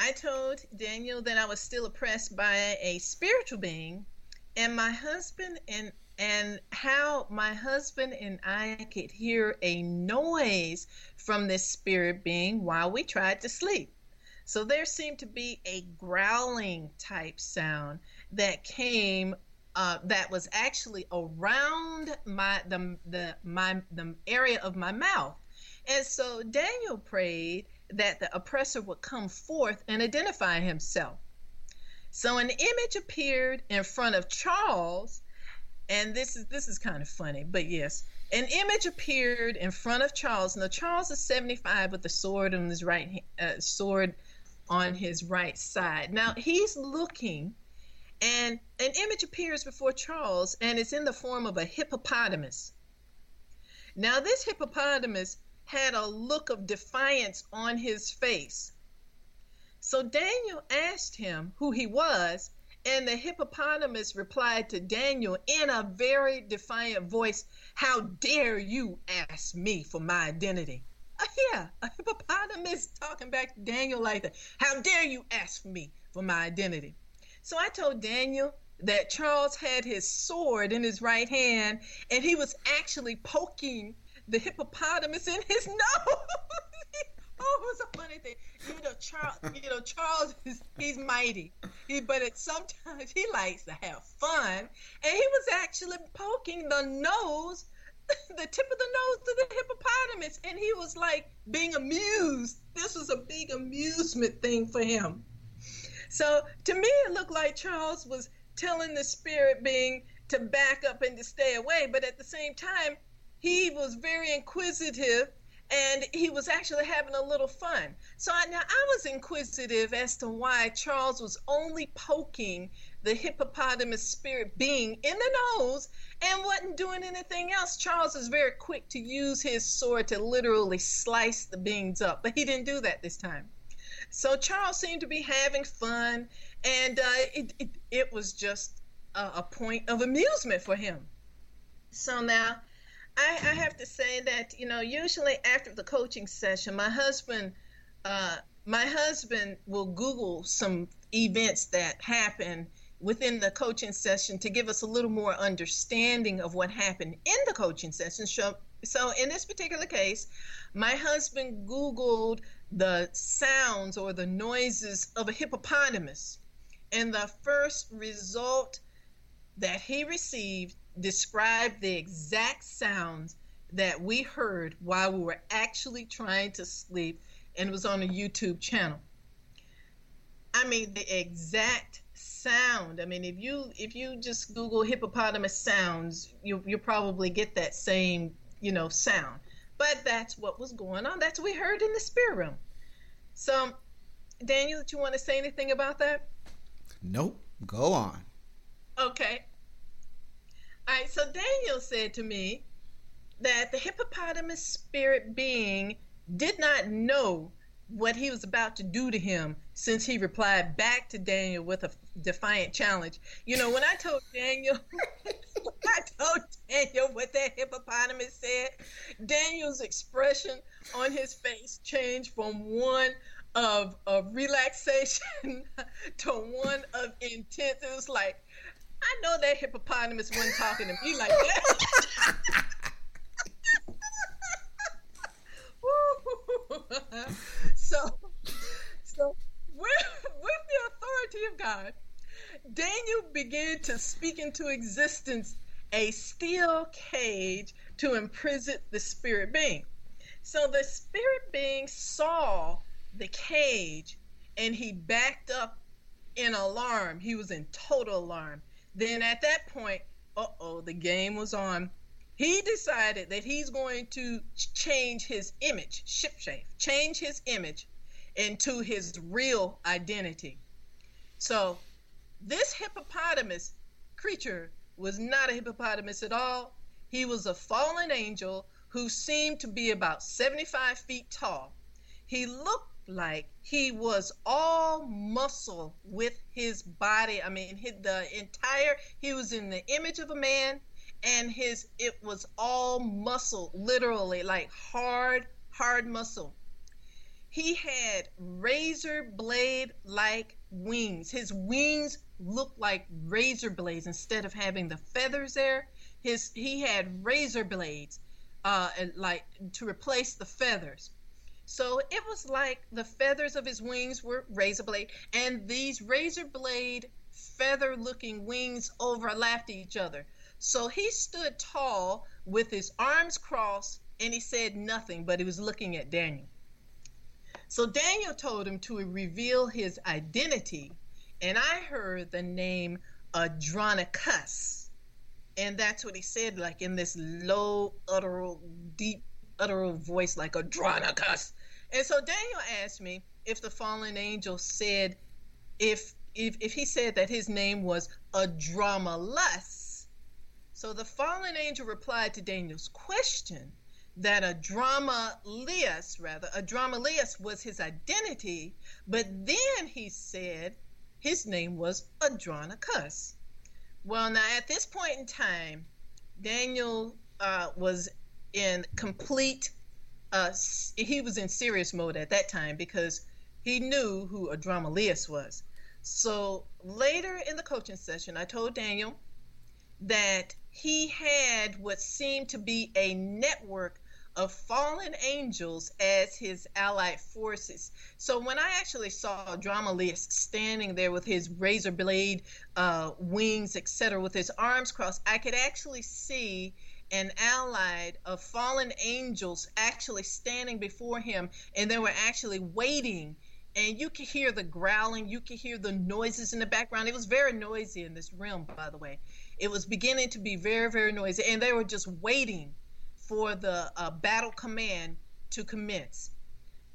I told Daniel that I was still oppressed by a spiritual being, and my husband and how my husband and I could hear a noise from this spirit being while we tried to sleep. So there seemed to be a growling type sound that came that was actually around the area of my mouth. And so Daniel prayed that the oppressor would come forth and identify himself. So an image appeared in front of Charles, and this is kind of funny, but yes. An image appeared in front of Charles. Now Charles is 75 with the sword on his right side. Now he's looking, and an image appears before Charles, and it's in the form of a hippopotamus. Now this hippopotamus had a look of defiance on his face. So Daniel asked him who he was, and the hippopotamus replied to Daniel in a very defiant voice, "How dare you ask me for my identity?" Yeah, a hippopotamus talking back to Daniel like that. "How dare you ask me for my identity?" So I told Daniel that Charles had his sword in his right hand, and he was actually poking the hippopotamus in his nose. Oh, it was a funny thing. Charles he's mighty. Sometimes he likes to have fun. And he was actually poking the tip of the nose to the hippopotamus. And he was like being amused. This was a big amusement thing for him. So to me, it looked like Charles was telling the spirit being to back up and to stay away. But at the same time, he was very inquisitive and he was actually having a little fun. So I was inquisitive as to why Charles was only poking the hippopotamus spirit being in the nose and wasn't doing anything else. Charles is very quick to use his sword to literally slice the beings up, but he didn't do that this time. So Charles seemed to be having fun, and it was just a point of amusement for him. So now I have to say that, you know, usually after the coaching session, my husband will Google some events that happen within the coaching session to give us a little more understanding of what happened in the coaching session. So in this particular case, my husband Googled the sounds or the noises of a hippopotamus. And the first result that he received described the exact sounds that we heard while we were actually trying to sleep, and it was on a YouTube channel. I mean, the exact sound. I mean, if you just Google hippopotamus sounds, you'll probably get that same, you know, sound. But that's what was going on. That's what we heard in the spirit room. So, Daniel, do you want to say anything about that? Nope. Go on. Okay. All right. So Daniel said to me that the hippopotamus spirit being did not know what he was about to do to him, since he replied back to Daniel with a defiant challenge. You know, when I told Daniel, what that hippopotamus said, Daniel's expression on his face changed from one of relaxation to one of intense. It was like, I know that hippopotamus wasn't talking to me like that. So with the authority of God, Daniel began to speak into existence a steel cage to imprison the spirit being. So the spirit being saw the cage and he backed up in alarm. He was in total alarm. Then at that point, the game was on. He decided that he's going to change his image, change his image into his real identity. So this hippopotamus creature was not a hippopotamus at all. He was a fallen angel who seemed to be about 75 feet tall. He looked like he was all muscle with his body. I mean, he was in the image of a man, and it was all muscle, literally, like hard muscle. He had razor blade-like wings. His wings looked like razor blades. Instead of having the feathers there, he had razor blades like to replace the feathers. So it was like the feathers of his wings were razor blade, and these razor blade feather-looking wings overlapped each other. So he stood tall with his arms crossed, and he said nothing, but he was looking at Daniel. So Daniel told him to reveal his identity, and I heard the name Adronicus, and that's what he said, like in this low, deep, utteral voice, like Adronicus. And so Daniel asked me if the fallen angel said, if he said that his name was Adromalus. So the fallen angel replied to Daniel's question that Adromalus was his identity, but then he said his name was Adronicus. Well, now at this point in time, Daniel was in complete, he was in serious mode at that time because he knew who Adromalus was. So later in the coaching session, I told Daniel that he had what seemed to be a network of fallen angels as his allied forces. So when I actually saw Adromalus standing there with his razor blade wings, etc., with his arms crossed, I could actually see an allied of fallen angels actually standing before him, and they were actually waiting. And you could hear the growling, you could hear the noises in the background. It was very noisy in this realm, by the way. It was beginning to be very, very noisy, and they were just waiting for the battle command to commence.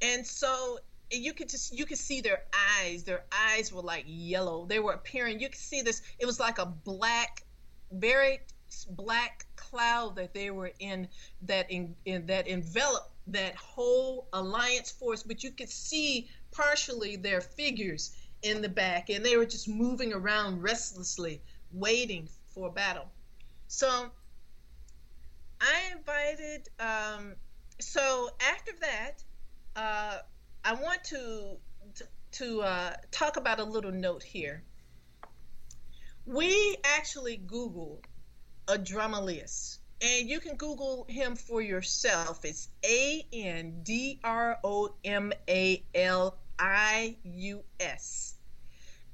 And so you could see their eyes were like yellow. They were appearing. You could see this. It was like a black, very black cloud that they were in, that enveloped that whole alliance force. But you could see partially their figures in the back, and they were just moving around restlessly, waiting for battle. So I invited. So after that, I want to talk about a little note here. We actually Googled Andromaleus, and you can Google him for yourself. It's Andromalius.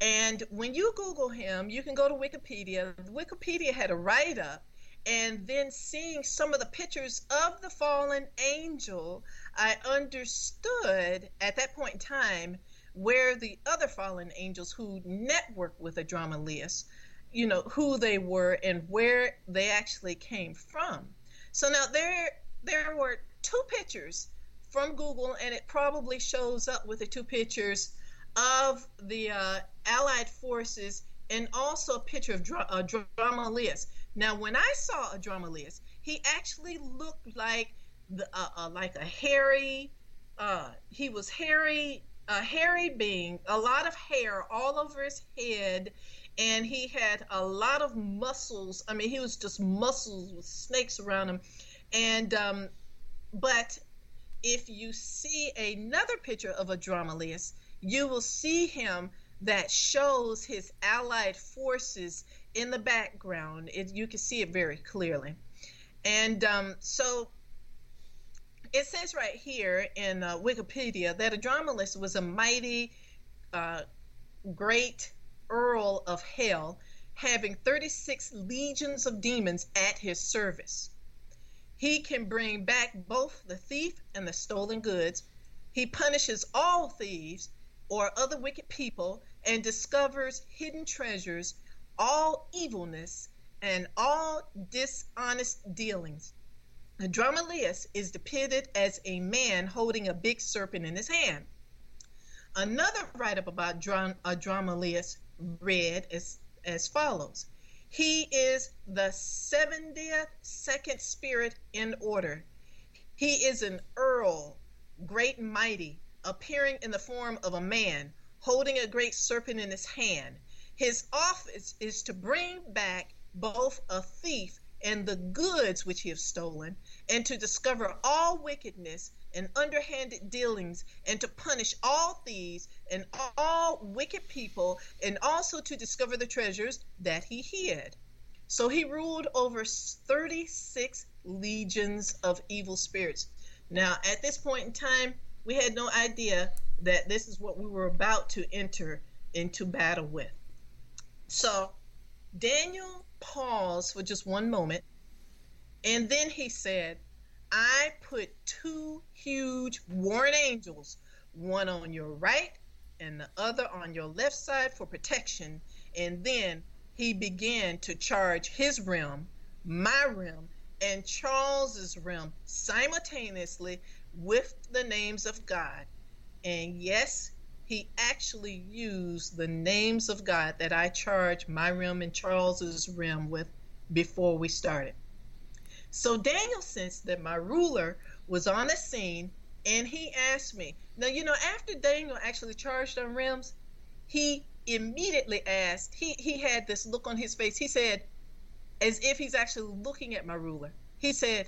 And when you Google him, you can go to Wikipedia. Wikipedia had a write-up, and then seeing some of the pictures of the fallen angel, I understood at that point in time where the other fallen angels who networked with Andromalius, you know, who they were and where they actually came from. So now there were two pictures from Google, and it probably shows up with the two pictures of the Allied forces and also a picture of Andromalius. Now, when I saw Andromalius, he actually looked like a hairy. He was hairy, a hairy being, a lot of hair all over his head, and he had a lot of muscles. I mean, he was just muscles with snakes around him. And but if you see another picture of Andromalius, you will see him that shows his allied forces in the background. You can see it very clearly. And so it says right here in Wikipedia that Andromalius was a mighty, great earl of hell, having 36 legions of demons at his service. He can bring back both the thief and the stolen goods. He punishes all thieves or other wicked people and discovers hidden treasures, all evilness, and all dishonest dealings. Andromalius is depicted as a man holding a big serpent in his hand. Another write-up about Andromalius read as follows. He is the 72nd spirit in order. He is an earl, great and mighty, appearing in the form of a man, holding a great serpent in his hand. His office is to bring back both a thief and the goods which he has stolen, and to discover all wickedness and underhanded dealings, and to punish all thieves and all wicked people, and also to discover the treasures that he hid. So he ruled over 36 legions of evil spirits. Now, at this point in time, we had no idea that this is what we were about to enter into battle with. So Daniel paused for just one moment, and then he said, I put two huge warring angels, one on your right and the other on your left side for protection. And then he began to charge his realm, my realm, and Charles's realm simultaneously with the names of God. And yes, he actually used the names of God that I charged my realm and Charles's realm with before we started. So Daniel sensed that my ruler was on the scene, and he asked me. Now, you know, after Daniel actually charged on realms, he immediately asked, he had this look on his face. He said, as if he's actually looking at my ruler, he said,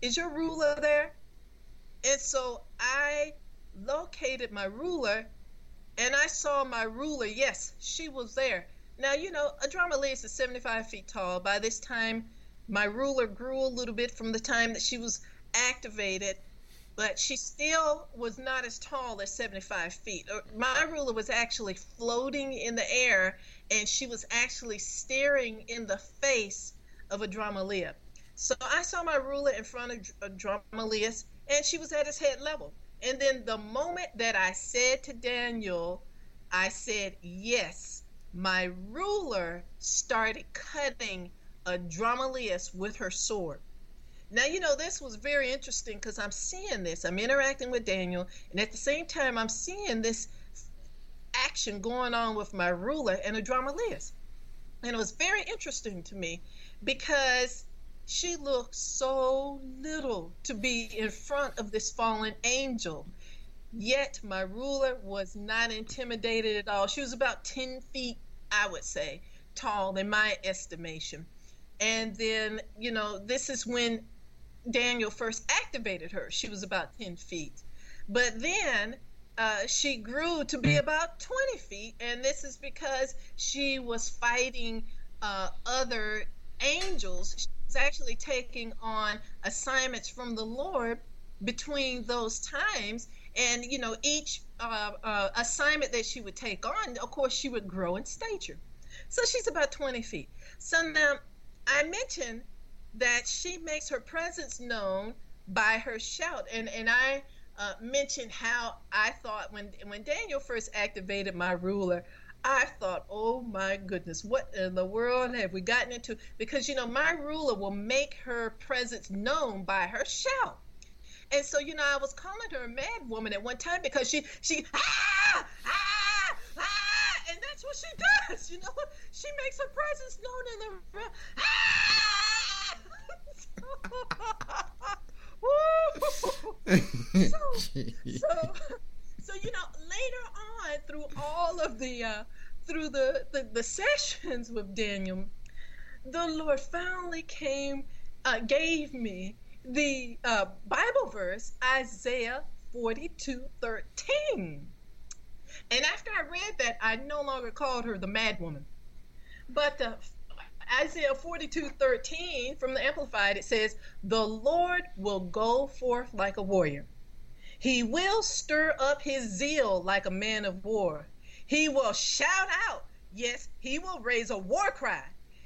is your ruler there? And so I located my ruler, and I saw my ruler. Yes, she was there. Now, you know, Andromalius is 75 feet tall. By this time, my ruler grew a little bit from the time that she was activated, but she still was not as tall as 75 feet. My ruler was actually floating in the air, and she was actually staring in the face of Andromalius. So I saw my ruler in front of Andromalius, and she was at his head level. And then the moment that I said to Daniel, I said, yes, my ruler started cutting Andromalius with her sword. Now, you know, this was very interesting because I'm seeing this. I'm interacting with Daniel, and at the same time, I'm seeing this action going on with my ruler and a drama list. And it was very interesting to me because she looked so little to be in front of this fallen angel. Yet my ruler was not intimidated at all. She was about 10 feet, I would say, tall in my estimation. And then, you know, this is when Daniel first activated her. She was about 10 feet. But then she grew to be about 20 feet. And this is because she was fighting other angels. She was actually taking on assignments from the Lord between those times. And, you know, each assignment that she would take on, of course, she would grow in stature. So she's about 20 feet. So now I mentioned that she makes her presence known by her shout. And I mentioned how I thought when Daniel first activated my ruler, I thought, oh, my goodness, what in the world have we gotten into? Because, you know, my ruler will make her presence known by her shout. And so, you know, I was calling her a mad woman at one time because she and that's what she does, you know. She makes her presence known in the room. So, you know, later on through all of the through the sessions with Daniel, the Lord finally gave me the Bible verse, Isaiah 42:13. And after I read that, I no longer called her the mad woman. But the Isaiah 42:13 from the Amplified, it says, "The Lord will go forth like a warrior. He will stir up his zeal like a man of war. He will shout out. Yes, he will raise a war cry.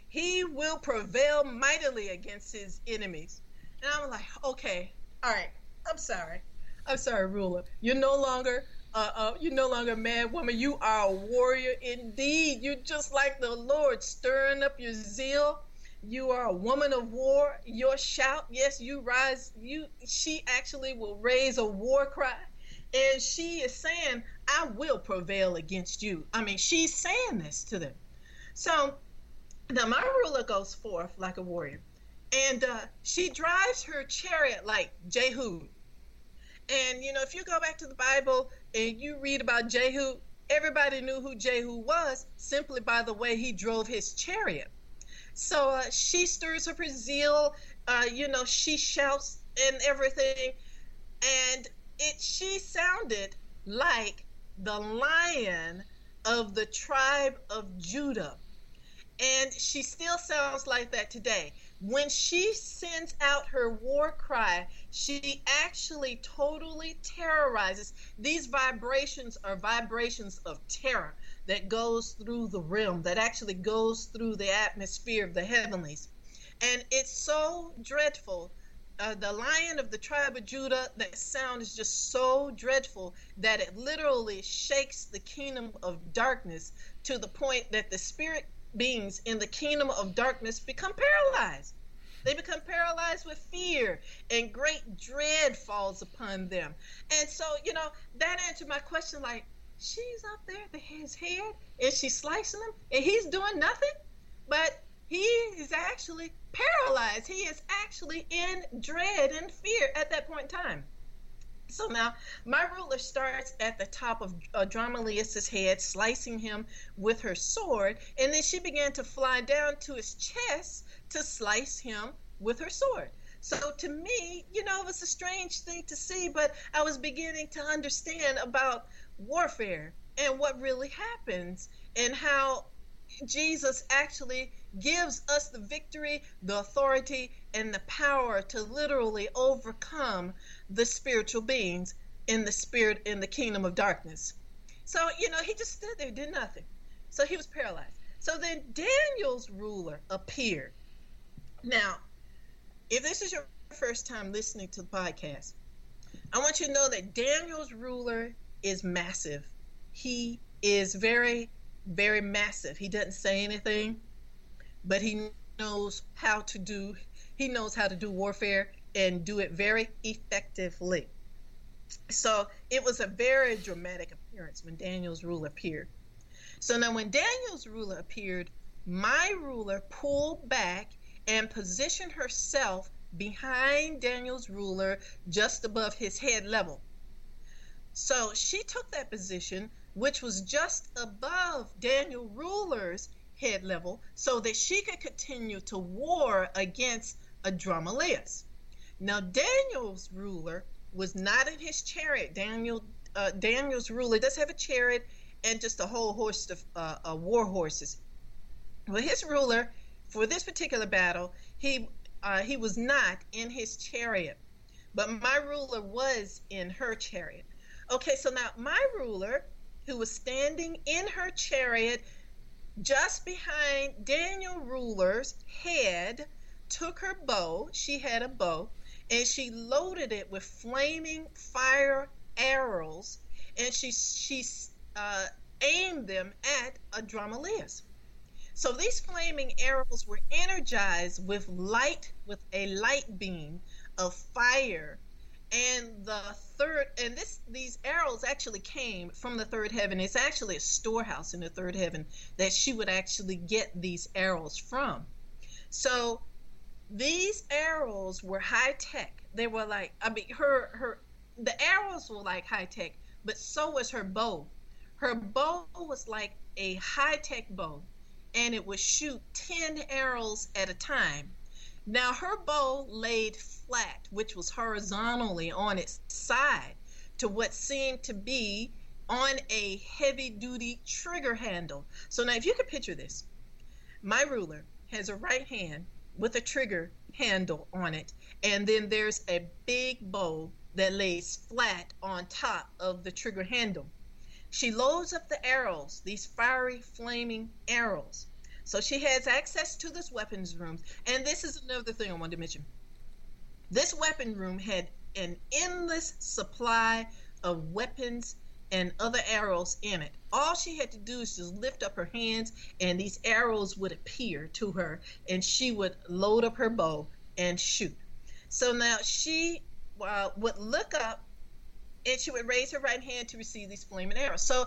He will prevail mightily against his enemies." And I'm like, okay, all right, I'm sorry, ruler. You're no longer a mad woman. You are a warrior indeed. You're just like the Lord, stirring up your zeal. You are a woman of war. Your shout, yes, you rise. She actually will raise a war cry, and she is saying, "I will prevail against you." I mean, she's saying this to them. So now my ruler goes forth like a warrior. And she drives her chariot like Jehu. And, you know, if you go back to the Bible and you read about Jehu, everybody knew who Jehu was simply by the way he drove his chariot. So she stirs up her zeal, you know, she shouts and everything. And she sounded like the lion of the tribe of Judah. And she still sounds like that today. When she sends out her war cry, she actually totally terrorizes. These vibrations are vibrations of terror that goes through the realm, that actually goes through the atmosphere of the heavenlies. And it's so dreadful. The lion of the tribe of Judah, that sound is just so dreadful that it literally shakes the kingdom of darkness to the point that the spirit beings in the kingdom of darkness become paralyzed. They become paralyzed with fear, and great dread falls upon them. And so, you know, that answered my question, like, she's up there at his head, and she's slicing him, and he's doing nothing, but he is actually paralyzed. He is actually in dread and fear at that point in time. So now, my ruler starts at the top of Dramalias's head, slicing him with her sword, and then she began to fly down to his chest to slice him with her sword. So to me, you know, it was a strange thing to see, but I was beginning to understand about warfare and what really happens and how Jesus actually gives us the victory, the authority, and the power to literally overcome the spiritual beings in the kingdom of darkness. So, you know, he just stood there, did nothing. So he was paralyzed. So then Daniel's ruler appeared. Now, if this is your first time listening to the podcast, I want you to know that Daniel's ruler is massive. He is very, very massive. He doesn't say anything, but he knows how to do warfare. and do it very effectively. So it was a very dramatic appearance when Daniel's ruler appeared. So now when Daniel's ruler appeared, my ruler pulled back and positioned herself behind Daniel's ruler, just above his head level. So she took that position, which was just above Daniel ruler's head level, so that she could continue to war against Adrammelech. Now Daniel's ruler was not in his chariot. Daniel's ruler does have a chariot and just a whole host of war horses. But his ruler, for this particular battle, he was not in his chariot, but my ruler was in her chariot. Okay, so now my ruler, who was standing in her chariot just behind Daniel ruler's head, took her bow. She had a bow, and she loaded it with flaming fire arrows, and she aimed them at Adrammelech. So these flaming arrows were energized with a light beam of fire, and these arrows actually came from the third heaven. It's actually a storehouse in the third heaven that she would actually get these arrows from. So these arrows were high tech. They were like, I mean, the arrows were like high tech, but so was her bow. Her bow was like a high tech bow, and it would shoot 10 arrows at a time. Now her bow laid flat, which was horizontally on its side, to what seemed to be on a heavy-duty trigger handle. So now if you could picture this, my ruler has a right hand with a trigger handle on it, and then there's a big bow that lays flat on top of the trigger handle. She loads up the arrows, these fiery, flaming arrows. So she has access to this weapons room. And this is another thing I wanted to mention. This weapon room had an endless supply of weapons and other arrows in it. All she had to do is just lift up her hands, and these arrows would appear to her, and she would load up her bow and shoot. So now she would look up, and she would raise her right hand to receive these flaming arrows. So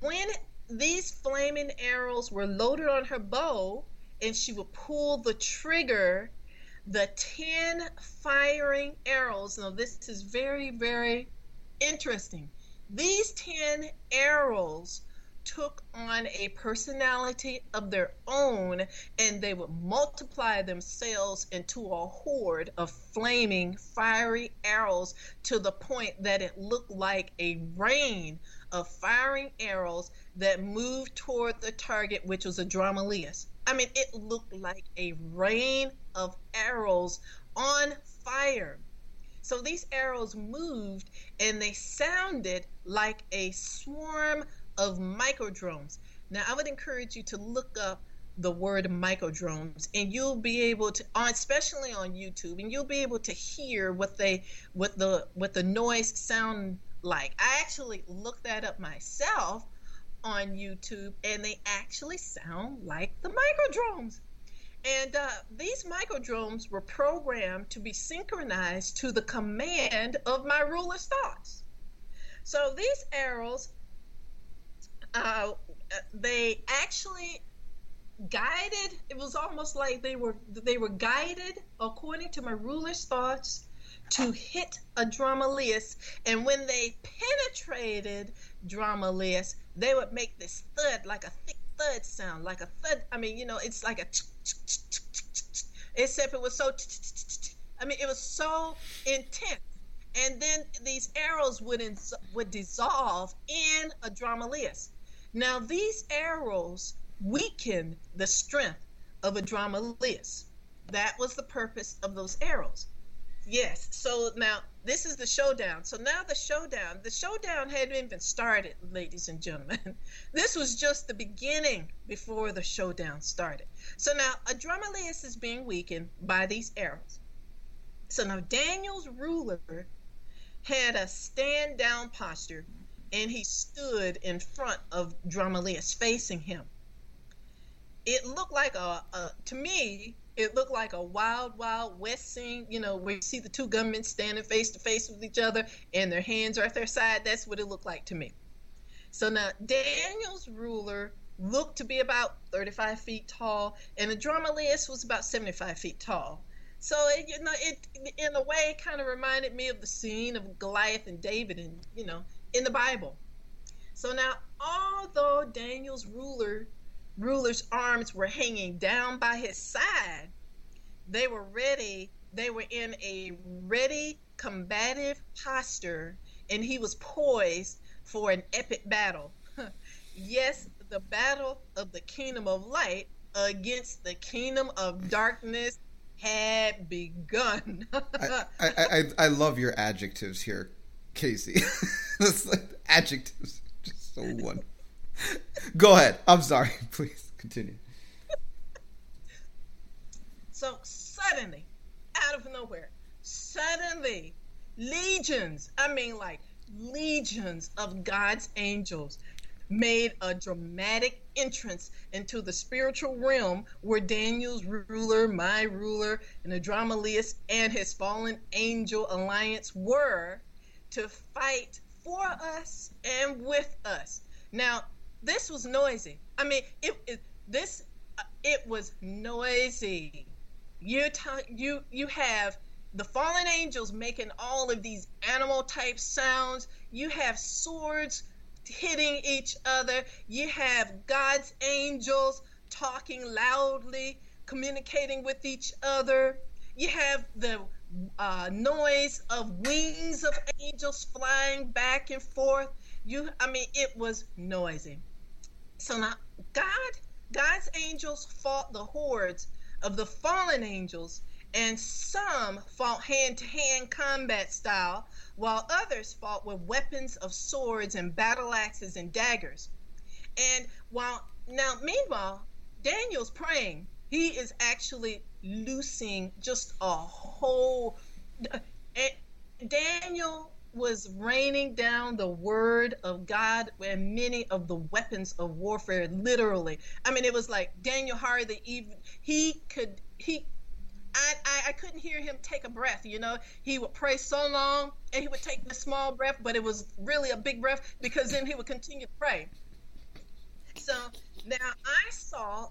when these flaming arrows were loaded on her bow, and she would pull the trigger, the 10 firing arrows, now this is very, very interesting. These 10 arrows took on a personality of their own, and they would multiply themselves into a horde of flaming, fiery arrows to the point that it looked like a rain of firing arrows that moved toward the target, which was Adrammelech. I mean, it looked like a rain of arrows on fire. So these arrows moved, and they sounded like a swarm of microdrones. Now, I would encourage you to look up the word microdrones, and you'll be able to, especially on YouTube, and you'll be able to hear what the noise sound like. I actually looked that up myself on YouTube, and they actually sound like the microdrones. And these microdrones were programmed to be synchronized to the command of my ruler's thoughts. So these arrows, they actually guided. It was almost like they were guided according to my ruler's thoughts to hit Adrammelech. And when they penetrated Adrammelech, they would make this thud, like a thick thud sound, like a thud. I mean, you know, it's like a except it was so. I mean, it was so intense. And then these arrows would dissolve in Adrammelech. Now, these arrows weakened the strength of Adrammelech. That was the purpose of those arrows. Yes, so now this is the showdown. So now the showdown hadn't even started, ladies and gentlemen. This was just the beginning before the showdown started. So now Adrammelech is being weakened by these arrows. So now Daniel's ruler had a stand-down posture, and he stood in front of Adrammelech facing him. It looked like, to me, It looked like a wild, wild west scene, you know, where you see the two gunmen standing face to face with each other and their hands are at their side. That's what it looked like to me. So now Daniel's ruler looked to be about 35 feet tall, and the Dromaeus was about 75 feet tall. So, it in a way kind of reminded me of the scene of Goliath and David and, you know, in the Bible. So now, although Daniel's ruler's arms were hanging down by his side, they were ready. They were in a ready, combative posture, and he was poised for an epic battle. Yes, the battle of the kingdom of light against the kingdom of darkness had begun. I love your adjectives here, Casey. That's like adjectives, just so one. Go ahead. I'm sorry. Please continue. So suddenly, out of nowhere, legions, legions of God's angels made a dramatic entrance into the spiritual realm where Daniel's ruler, my ruler, and the Dromaeus and his fallen angel alliance were to fight for us and with us. Now, this was noisy. It was noisy. You have the fallen angels making all of these animal type sounds. You have swords hitting each other. You have God's angels talking loudly, communicating with each other. You have the noise of wings of angels flying back and forth. It was noisy. So now God's angels fought the hordes of the fallen angels, and some fought hand-to-hand combat style, while others fought with weapons of swords and battle axes and daggers. And meanwhile, Daniel's praying. He is actually loosing just a whole... Daniel was raining down the word of God and many of the weapons of warfare, literally. It was like Daniel hardly even... I couldn't hear him take a breath, you know. He would pray so long, and he would take the small breath, but it was really a big breath, because then he would continue to pray. So now I saw,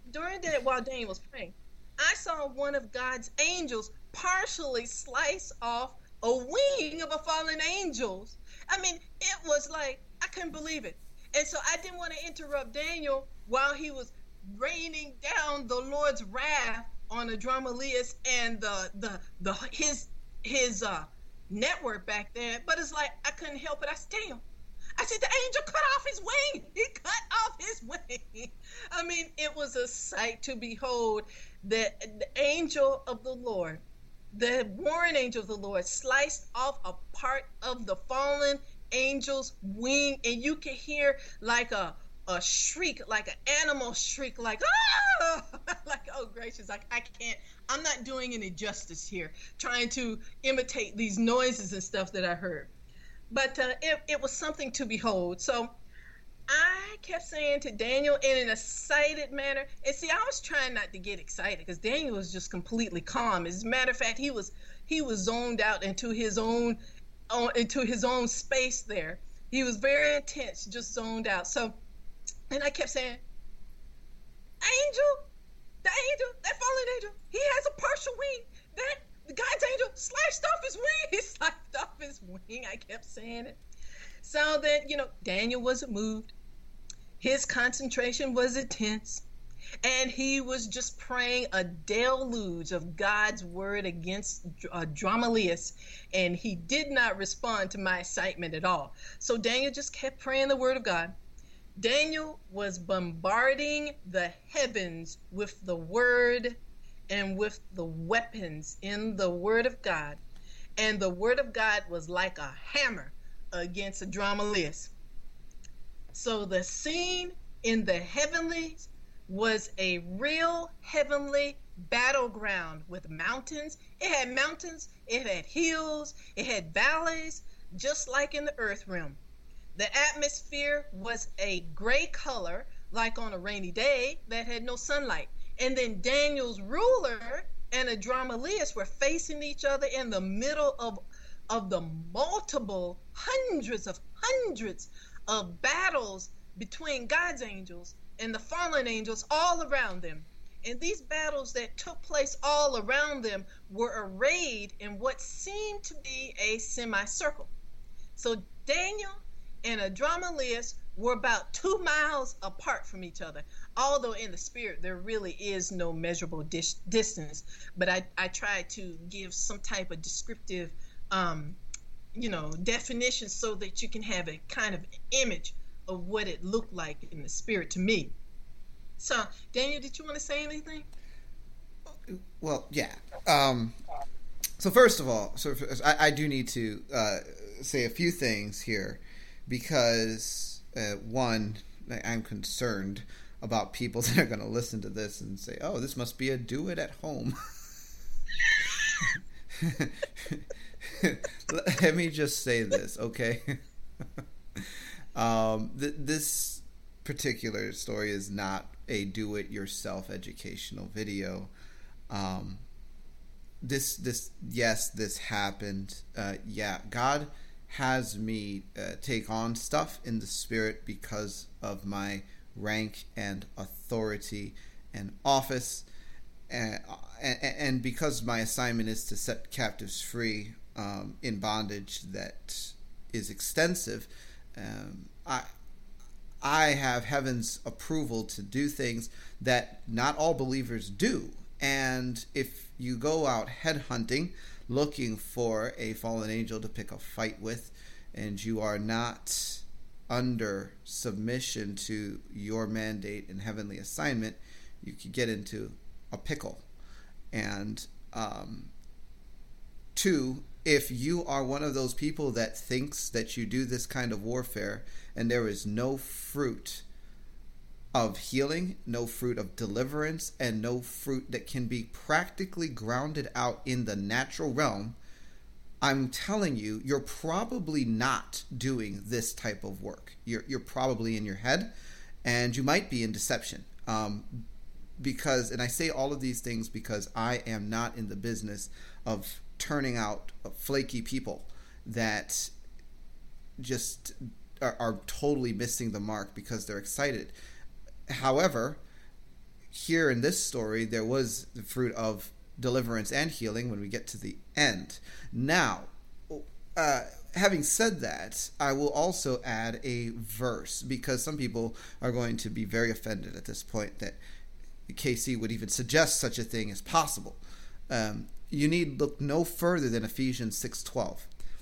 while Daniel was praying, I saw one of God's angels partially slice off a wing of a fallen angel. It was like, I couldn't believe it. And so I didn't want to interrupt Daniel while he was raining down the Lord's wrath on the Dromaeus and his network back then, but it's like I couldn't help it. I said the angel cut off his wing. He cut off his wing. It was a sight to behold. The angel of the Lord, the warring angel of the Lord, sliced off a part of the fallen angel's wing, and you could hear like a shriek, like an animal shriek, like, ah! Like, oh gracious, I can't, I'm not doing any justice here, trying to imitate these noises and stuff that I heard. But it was something to behold. So I kept saying to Daniel in an excited manner, and see, I was trying not to get excited because Daniel was just completely calm. As a matter of fact, he was zoned out into his own space there. He was very intense, just zoned out. So, and I kept saying, that fallen angel, he has a partial wing. That God's angel slashed off his wing. He slashed off his wing. I kept saying it. So then, Daniel wasn't moved. His concentration was intense. And he was just praying a deluge of God's word against Dromaeus, and he did not respond to my excitement at all. So Daniel just kept praying the word of God. Daniel was bombarding the heavens with the word and with the weapons in the word of God. And the word of God was like a hammer against a Dromaeus. So the scene in the heavenlies was a real heavenly battleground with mountains. It had mountains, it had hills, it had valleys, just like in the earth realm. The atmosphere was a gray color, like on a rainy day that had no sunlight. And then Daniel's ruler and Adramalius were facing each other in the middle of the multiple hundreds of battles between God's angels and the fallen angels all around them. And these battles that took place all around them were arrayed in what seemed to be a semicircle. So Daniel and Adramalius were about 2 miles apart from each other, although in the spirit there really is no measurable distance. But I tried to give some type of descriptive definition so that you can have a kind of image of what it looked like in the spirit to me. So, Daniel, did you want to say anything? Well, yeah. So first of all, I do need to say a few things here because, one, I'm concerned about people that are going to listen to this and say, oh, this must be a do it at home. Let me just say this, okay? This particular story is not a do-it-yourself educational video. This happened. God has me take on stuff in the spirit because of my rank and authority and office, and because my assignment is to set captives free in bondage that is extensive. I have heaven's approval to do things that not all believers do. And if you go out headhunting, looking for a fallen angel to pick a fight with, and you are not under submission to your mandate and heavenly assignment, you could get into a pickle. And two, if you are one of those people that thinks that you do this kind of warfare and there is no fruit of healing, no fruit of deliverance, and no fruit that can be practically grounded out in the natural realm, I'm telling you, you're probably not doing this type of work. You're probably in your head, and you might be in deception. Because, and I say all of these things because I am not in the business of turning out flaky people that just are totally missing the mark because they're excited. However, here in this story, there was the fruit of deliverance and healing when we get to the end. Now, having said that, I will also add a verse because some people are going to be very offended at this point that KC would even suggest such a thing as possible. You need look no further than Ephesians 6:12.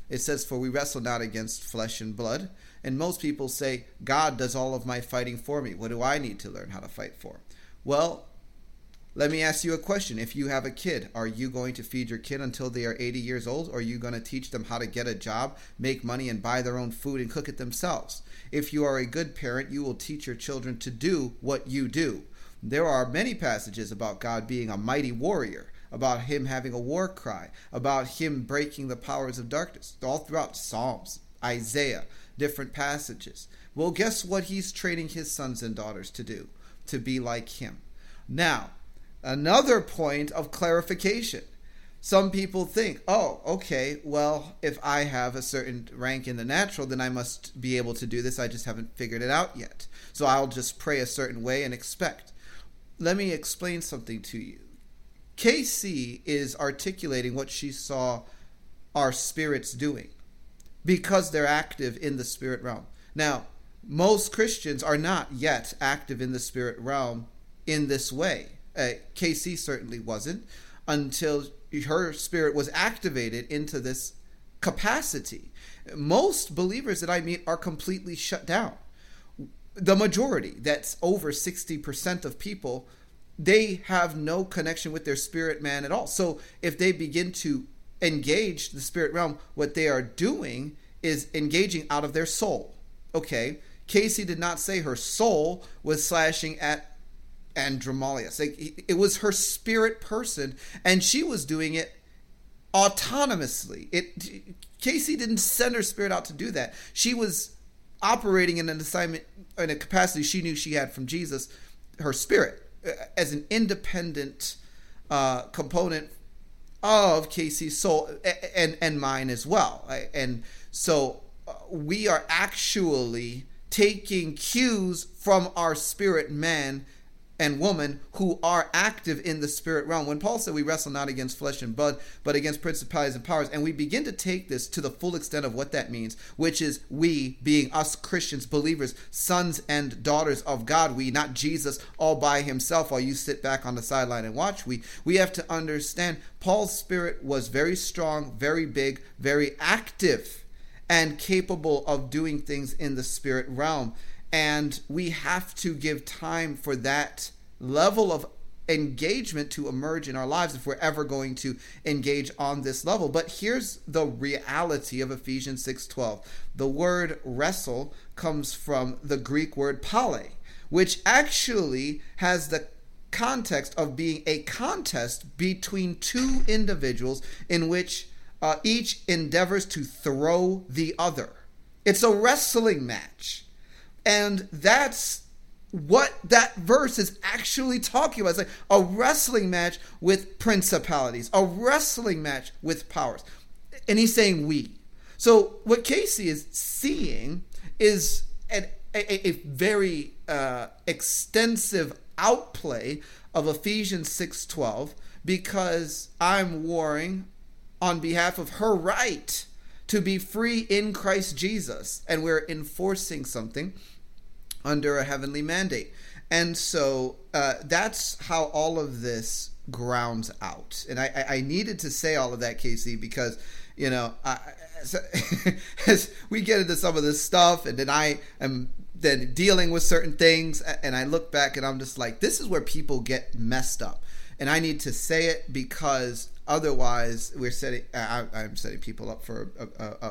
It says, for we wrestle not against flesh and blood. And most people say, God does all of my fighting for me. What do I need to learn how to fight for? Well, let me ask you a question. If you have a kid, are you going to feed your kid until they are 80 years old? Or are you going to teach them how to get a job, make money, and buy their own food and cook it themselves? If you are a good parent, you will teach your children to do what you do. There are many passages about God being a mighty warrior, about him having a war cry, about him breaking the powers of darkness, all throughout Psalms, Isaiah, different passages. Well, guess what he's training his sons and daughters to do? To be like him. Now, another point of clarification. Some people think, oh, okay, well, if I have a certain rank in the natural, then I must be able to do this. I just haven't figured it out yet. So I'll just pray a certain way and expect. Let me explain something to you. KC is articulating what she saw our spirits doing because they're active in the spirit realm. Now, most Christians are not yet active in the spirit realm in this way. KC certainly wasn't until her spirit was activated into this capacity. Most believers that I meet are completely shut down. The majority, that's over 60% of people, they have no connection with their spirit man at all. So if they begin to engage the spirit realm, what they are doing is engaging out of their soul. Okay, Casey did not say her soul was slashing at Andromalius. It was her spirit person, and she was doing it autonomously. Casey didn't send her spirit out to do that. She was operating in an assignment, in a capacity she knew she had from Jesus, her spirit, as an independent component of Casey's soul and mine as well. And so we are actually taking cues from our spirit man and woman who are active in the spirit realm. When Paul said we wrestle not against flesh and blood, but against principalities and powers, and we begin to take this to the full extent of what that means, which is we being us Christians, believers, sons and daughters of God, we, not Jesus all by himself while you sit back on the sideline and watch. We have to understand Paul's spirit was very strong, very big, very active, and capable of doing things in the spirit realm. And we have to give time for that level of engagement to emerge in our lives if we're ever going to engage on this level. But here's the reality of Ephesians 6:12. The word wrestle comes from the Greek word pale, which actually has the context of being a contest between two individuals in which each endeavors to throw the other. It's a wrestling match. And that's what that verse is actually talking about. It's like a wrestling match with principalities, a wrestling match with powers. And he's saying we. So what Casey is seeing is a very extensive outplay of Ephesians 6:12, because I'm warring on behalf of her right to be free in Christ Jesus. And we're enforcing something under a heavenly mandate. And so that's how all of this grounds out. And I needed to say all of that, Casey, because, you know, as we get into some of this stuff, and then I am then dealing with certain things, and I look back and I'm just like, this is where people get messed up. And I need to say it, because otherwise we're setting, I'm setting people up for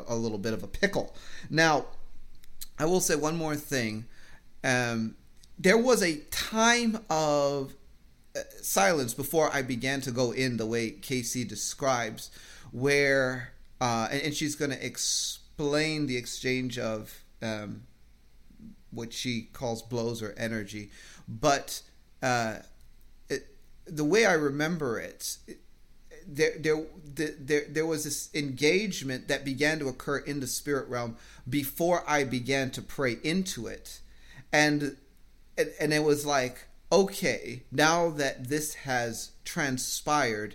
a little bit of a pickle. Now, I will say one more thing. There was a time of silence before I began to go in the way Casey describes, where, and she's going to explain the exchange of what she calls blows or energy. But the way I remember it, there was this engagement that began to occur in the spirit realm before I began to pray into it. And it was like, okay, now that this has transpired,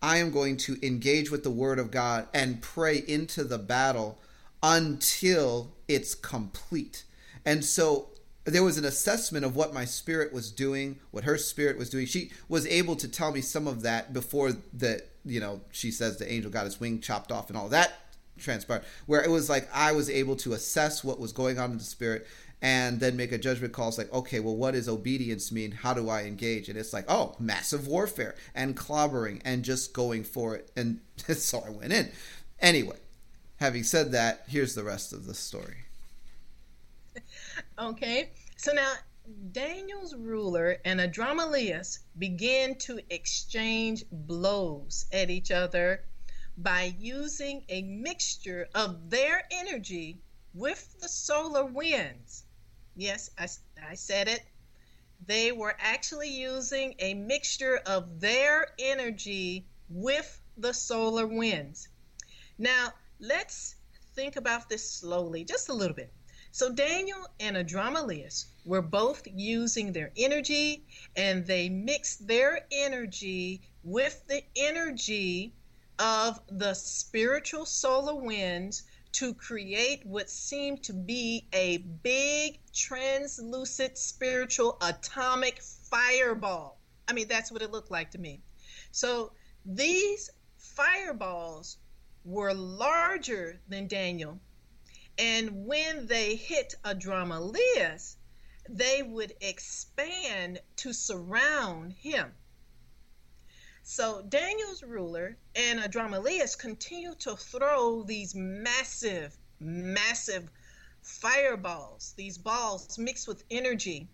I am going to engage with the Word of God and pray into the battle until it's complete. And so there was an assessment of what my spirit was doing, what her spirit was doing. She was able to tell me some of that before the, you know, she says the angel got his wing chopped off and all that transpired, where it was like I was able to assess what was going on in the spirit and then make a judgment call. It's like, okay, well, what does obedience mean? How do I engage? And it's like, oh, massive warfare and clobbering and just going for it. And so I went in. Anyway, having said that, here's the rest of the story. Okay, so now Daniel's ruler and Adramalius began to exchange blows at each other by using a mixture of their energy with the solar winds. Yes, I said it. They were actually using a mixture of their energy with the solar winds. Now, let's think about this slowly, just a little bit. So Daniel and Adramalius were both using their energy, and they mixed their energy with the energy of the spiritual solar winds to create what seemed to be a big, translucent, spiritual, atomic fireball. I mean, that's what it looked like to me. So these fireballs were larger than Daniel, and when they hit Adramalius, they would expand to surround him. So Daniel's ruler and Adramalius continue to throw these massive, massive fireballs, these balls mixed with energy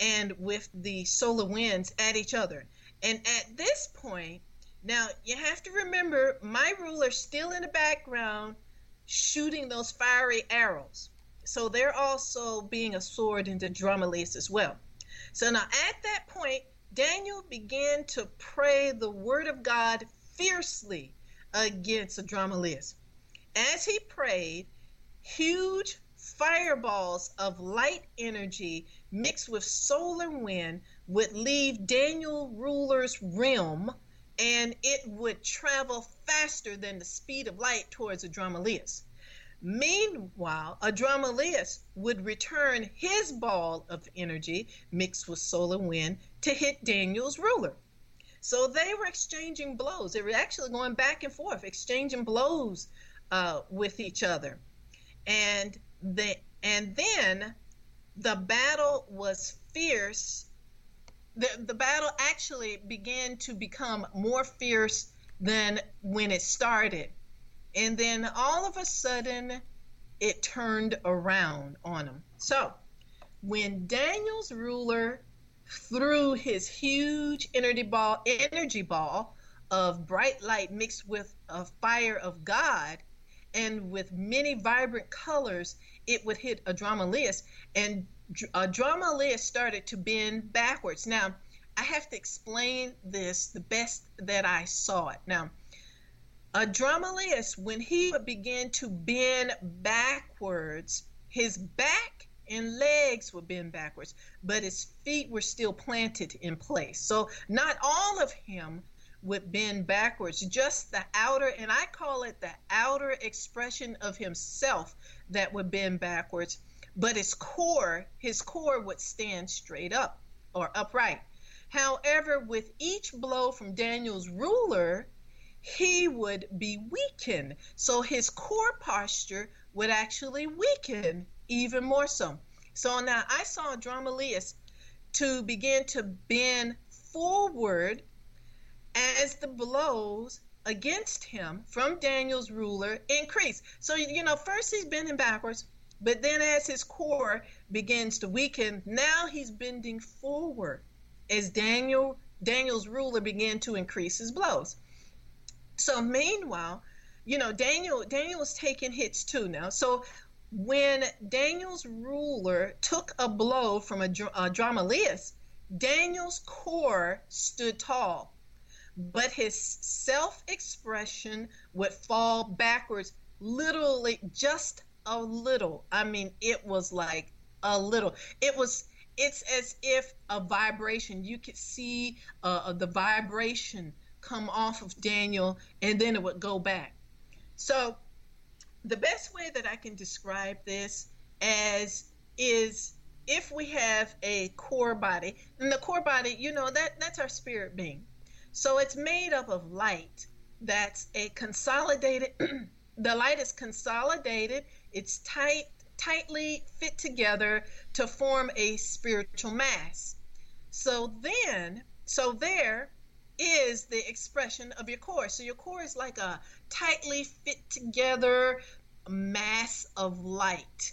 and with the solar winds at each other. And at this point, now you have to remember, my ruler's still in the background shooting those fiery arrows. So they're also being a sword into Adramalius as well. So now at that point, Daniel began to pray the word of God fiercely against Adrammelech. As he prayed, huge fireballs of light energy mixed with solar wind would leave Daniel ruler's realm, and it would travel faster than the speed of light towards Adrammelech. Meanwhile, Adrammelech would return his ball of energy mixed with solar wind to hit Daniel's ruler. So they were exchanging blows. They were actually going back and forth, exchanging blows with each other. And then the battle was fierce. The battle actually began to become more fierce than when it started. And then all of a sudden, it turned around on him. So when Daniel's ruler threw his huge energy ball of bright light mixed with a fire of God and with many vibrant colors, it would hit Adrammelech, and Adrammelech started to bend backwards. Now, I have to explain this the best that I saw it. Now, Adrammelech, when he would begin to bend backwards, his back and legs would bend backwards, but his feet were still planted in place. So not all of him would bend backwards, just the outer, and I call it the outer expression of himself that would bend backwards, but his core would stand straight up or upright. However, with each blow from Daniel's ruler, he would be weakened. So his core posture would actually weaken even more so. So now I saw Adrammelech to begin to bend forward as the blows against him from Daniel's ruler increased. So, first he's bending backwards, but then as his core begins to weaken, now he's bending forward as Daniel's ruler began to increase his blows. So meanwhile, Daniel was taking hits too now. So when Daniel's ruler took a blow from Adrammelech, Daniel's core stood tall, but his self-expression would fall backwards literally just a little. I mean, it was like a little. It's as if a vibration. You could see the vibration come off of Daniel, and then it would go back. So the best way that I can describe this as is if we have a core body, and the core body, that's our spirit being. So it's made up of light. That's a consolidated, the light is consolidated, it's tightly fit together to form a spiritual mass. So there is the expression of your core. So your core is like a tightly fit together mass of light.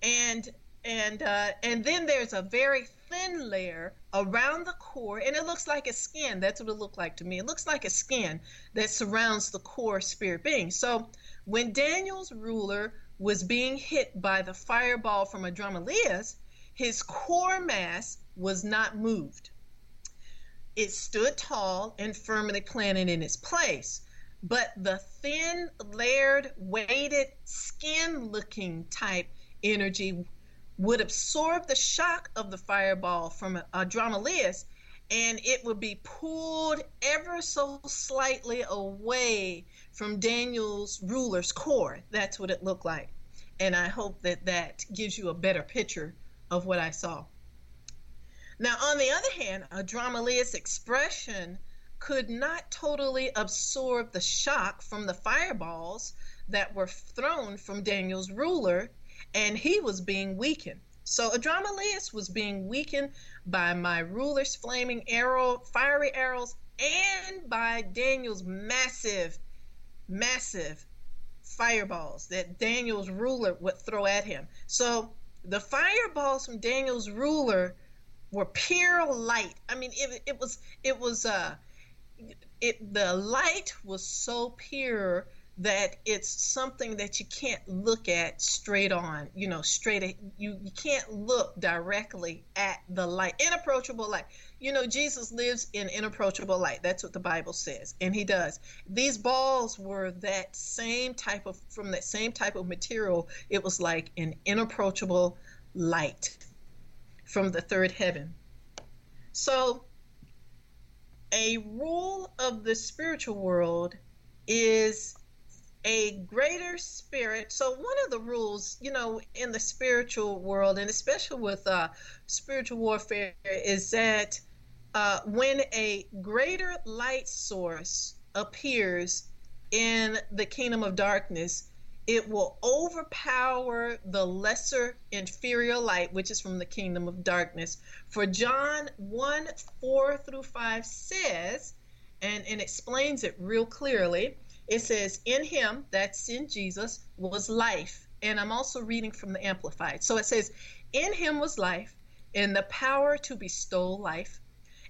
And then there's a very thin layer around the core, and it looks like a skin. That's what it looked like to me. It looks like a skin that surrounds the core spirit being. So when Daniel's ruler was being hit by the fireball from Adrammelech, his core mass was not moved. It stood tall and firmly planted in its place, but the thin, layered, weighted, skin-looking type energy would absorb the shock of the fireball from Adrammelech, and it would be pulled ever so slightly away from Daniel's ruler's core. That's what it looked like. And I hope that gives you a better picture of what I saw. Now, on the other hand, Adrammelech's expression could not totally absorb the shock from the fireballs that were thrown from Daniel's ruler, and he was being weakened. So Adrammelech was being weakened by my ruler's flaming arrow, fiery arrows, and by Daniel's massive, massive fireballs that Daniel's ruler would throw at him. So the fireballs from Daniel's ruler were pure light. I mean, the light was so pure that it's something that you can't look at straight on, straight at, you can't look directly at the light, inapproachable light. You know, Jesus lives in inapproachable light. That's what the Bible says, and he does. These balls were from that same type of material. It was like an inapproachable light from the third heaven. So a rule of the spiritual world is a greater spirit. So one of the rules, you know, in the spiritual world, and especially with spiritual warfare, is that when a greater light source appears in the kingdom of darkness, it will overpower the lesser inferior light, which is from the kingdom of darkness. For John 1:4-5 says, and explains it real clearly, it says, in him, that's in Jesus, was life. And I'm also reading from the Amplified. So it says, in him was life, and the power to bestow life,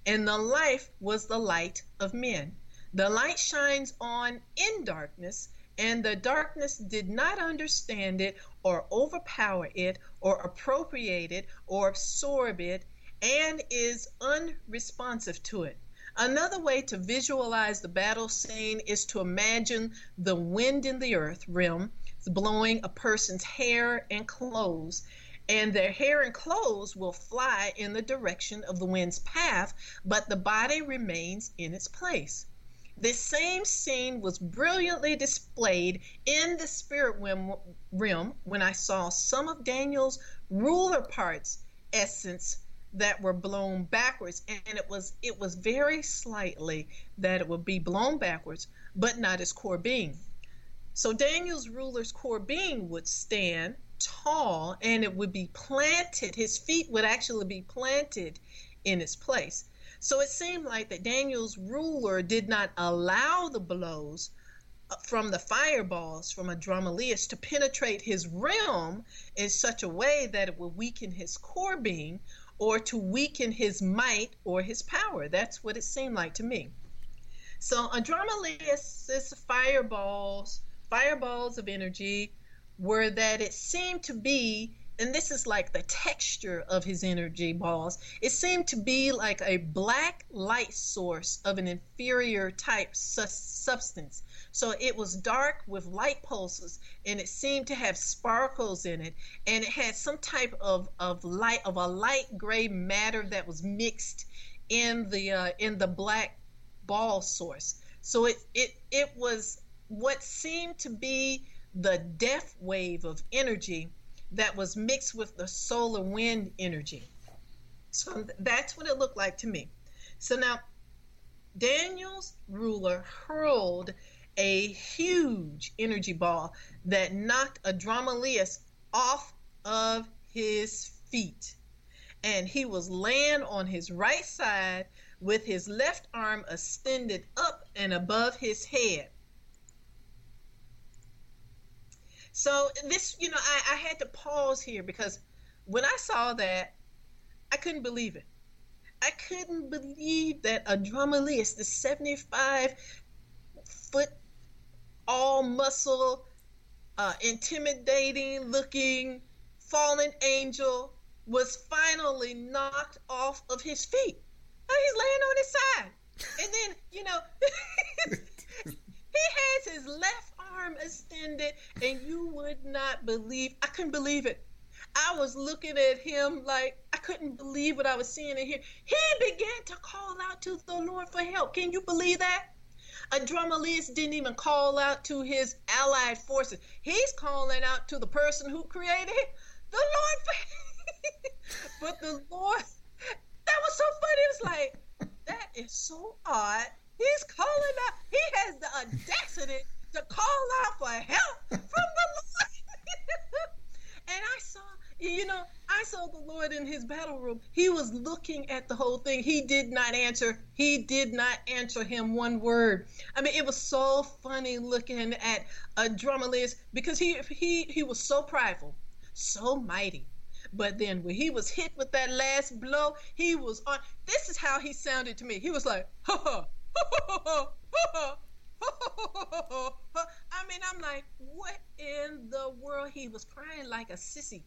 and the life was the light of men. The light shines on in darkness, and the darkness did not understand it or overpower it or appropriate it or absorb it, and is unresponsive to it. Another way to visualize the battle scene is to imagine the wind in the earth realm blowing a person's hair and clothes, and their hair and clothes will fly in the direction of the wind's path, but the body remains in its place. This same scene was brilliantly displayed in the spirit realm when I saw some of Daniel's ruler parts essence that were blown backwards, and it was very slightly that it would be blown backwards, but not his core being. So Daniel's ruler's core being would stand tall, and it would be planted, his feet would actually be planted in its place. So it seemed like that Daniel's ruler did not allow the blows from the fireballs from Adramalius to penetrate his realm in such a way that it would weaken his core being or to weaken his might or his power. That's what it seemed like to me. So Adramalius's fireballs of energy were that it seemed to be, and this is like the texture of his energy balls, it seemed to be like a black light source of an inferior type substance. So it was dark with light pulses, and it seemed to have sparkles in it, and it had some type of light, of a light gray matter that was mixed in the black ball source. So it was what seemed to be the death wave of energy that was mixed with the solar wind energy. So that's what it looked like to me. So now, Daniel's ruler hurled a huge energy ball that knocked Adramalius off of his feet. And he was laying on his right side with his left arm extended up and above his head. So this, you know, I had to pause here because when I saw that, I couldn't believe it. I couldn't believe that Adramalius, the 75-foot, all muscle, intimidating-looking fallen angel, was finally knocked off of his feet. And he's laying on his side. And then, you know, he has his left arm extended, and you would not believe. I couldn't believe it. I was looking at him like I couldn't believe what I was seeing and hearing. He began to call out to the Lord for help. Can you believe that? Adramalius didn't even call out to his allied forces. He's calling out to the person who created him, the Lord for help. But the Lord, that was so funny. It was like, that is so odd. He's calling out. He has the audacity to call out for help from the Lord. And I saw, you know, the Lord in his battle room. He was looking at the whole thing. He did not answer. He did not answer him one word. I mean, it was so funny looking at Adramalius because he was so prideful, so mighty. But then when he was hit with that last blow, he was on. This is how he sounded to me. He was like, ha ha. I mean, I'm like, what in the world? He was crying like a sissy.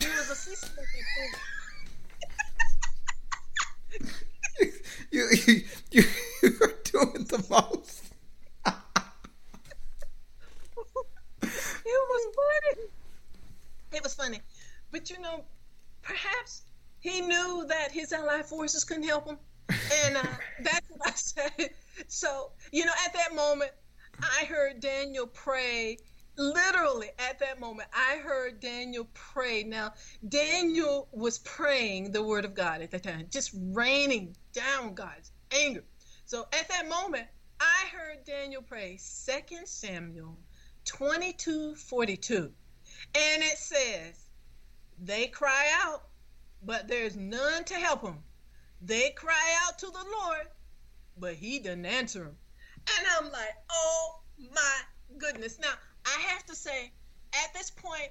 He was a sissy. you're doing the most. It was funny. But, you know, perhaps he knew that his allied forces couldn't help him. And that's what I said. So, you know, at that moment, I heard Daniel pray. Literally, at that moment, I heard Daniel pray. Now, Daniel was praying the word of God at that time, just raining down God's anger. So at that moment, I heard Daniel pray 2 Samuel 22:42. And it says, they cry out, but there's none to help them. They cry out to the Lord, but he didn't answer them. And I'm like, oh my goodness. Now, I have to say, at this point,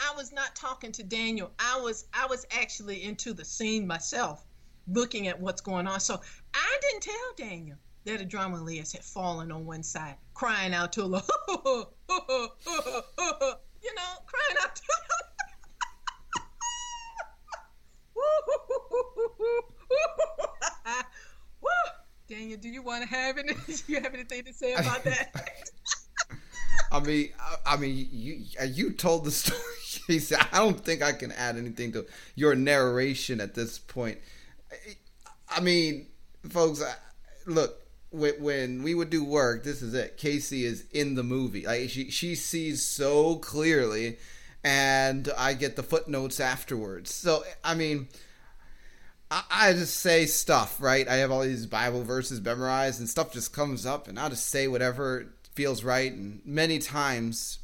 I was not talking to Daniel. I was actually into the scene myself, looking at what's going on. So I didn't tell Daniel that Adramalias had fallen on one side, crying out to Allah, you know, crying out to Allah. Daniel, do you want to have any? Do you have anything to say about that? I mean, you told the story. He said, I don't think I can add anything to your narration at this point. I mean, folks, look, when we would do work, this is it. Casey is in the movie. Like she sees so clearly, and I get the footnotes afterwards. So, I mean, I just say stuff, right? I have all these Bible verses memorized, and stuff just comes up, and I'll just say whatever feels right, and many times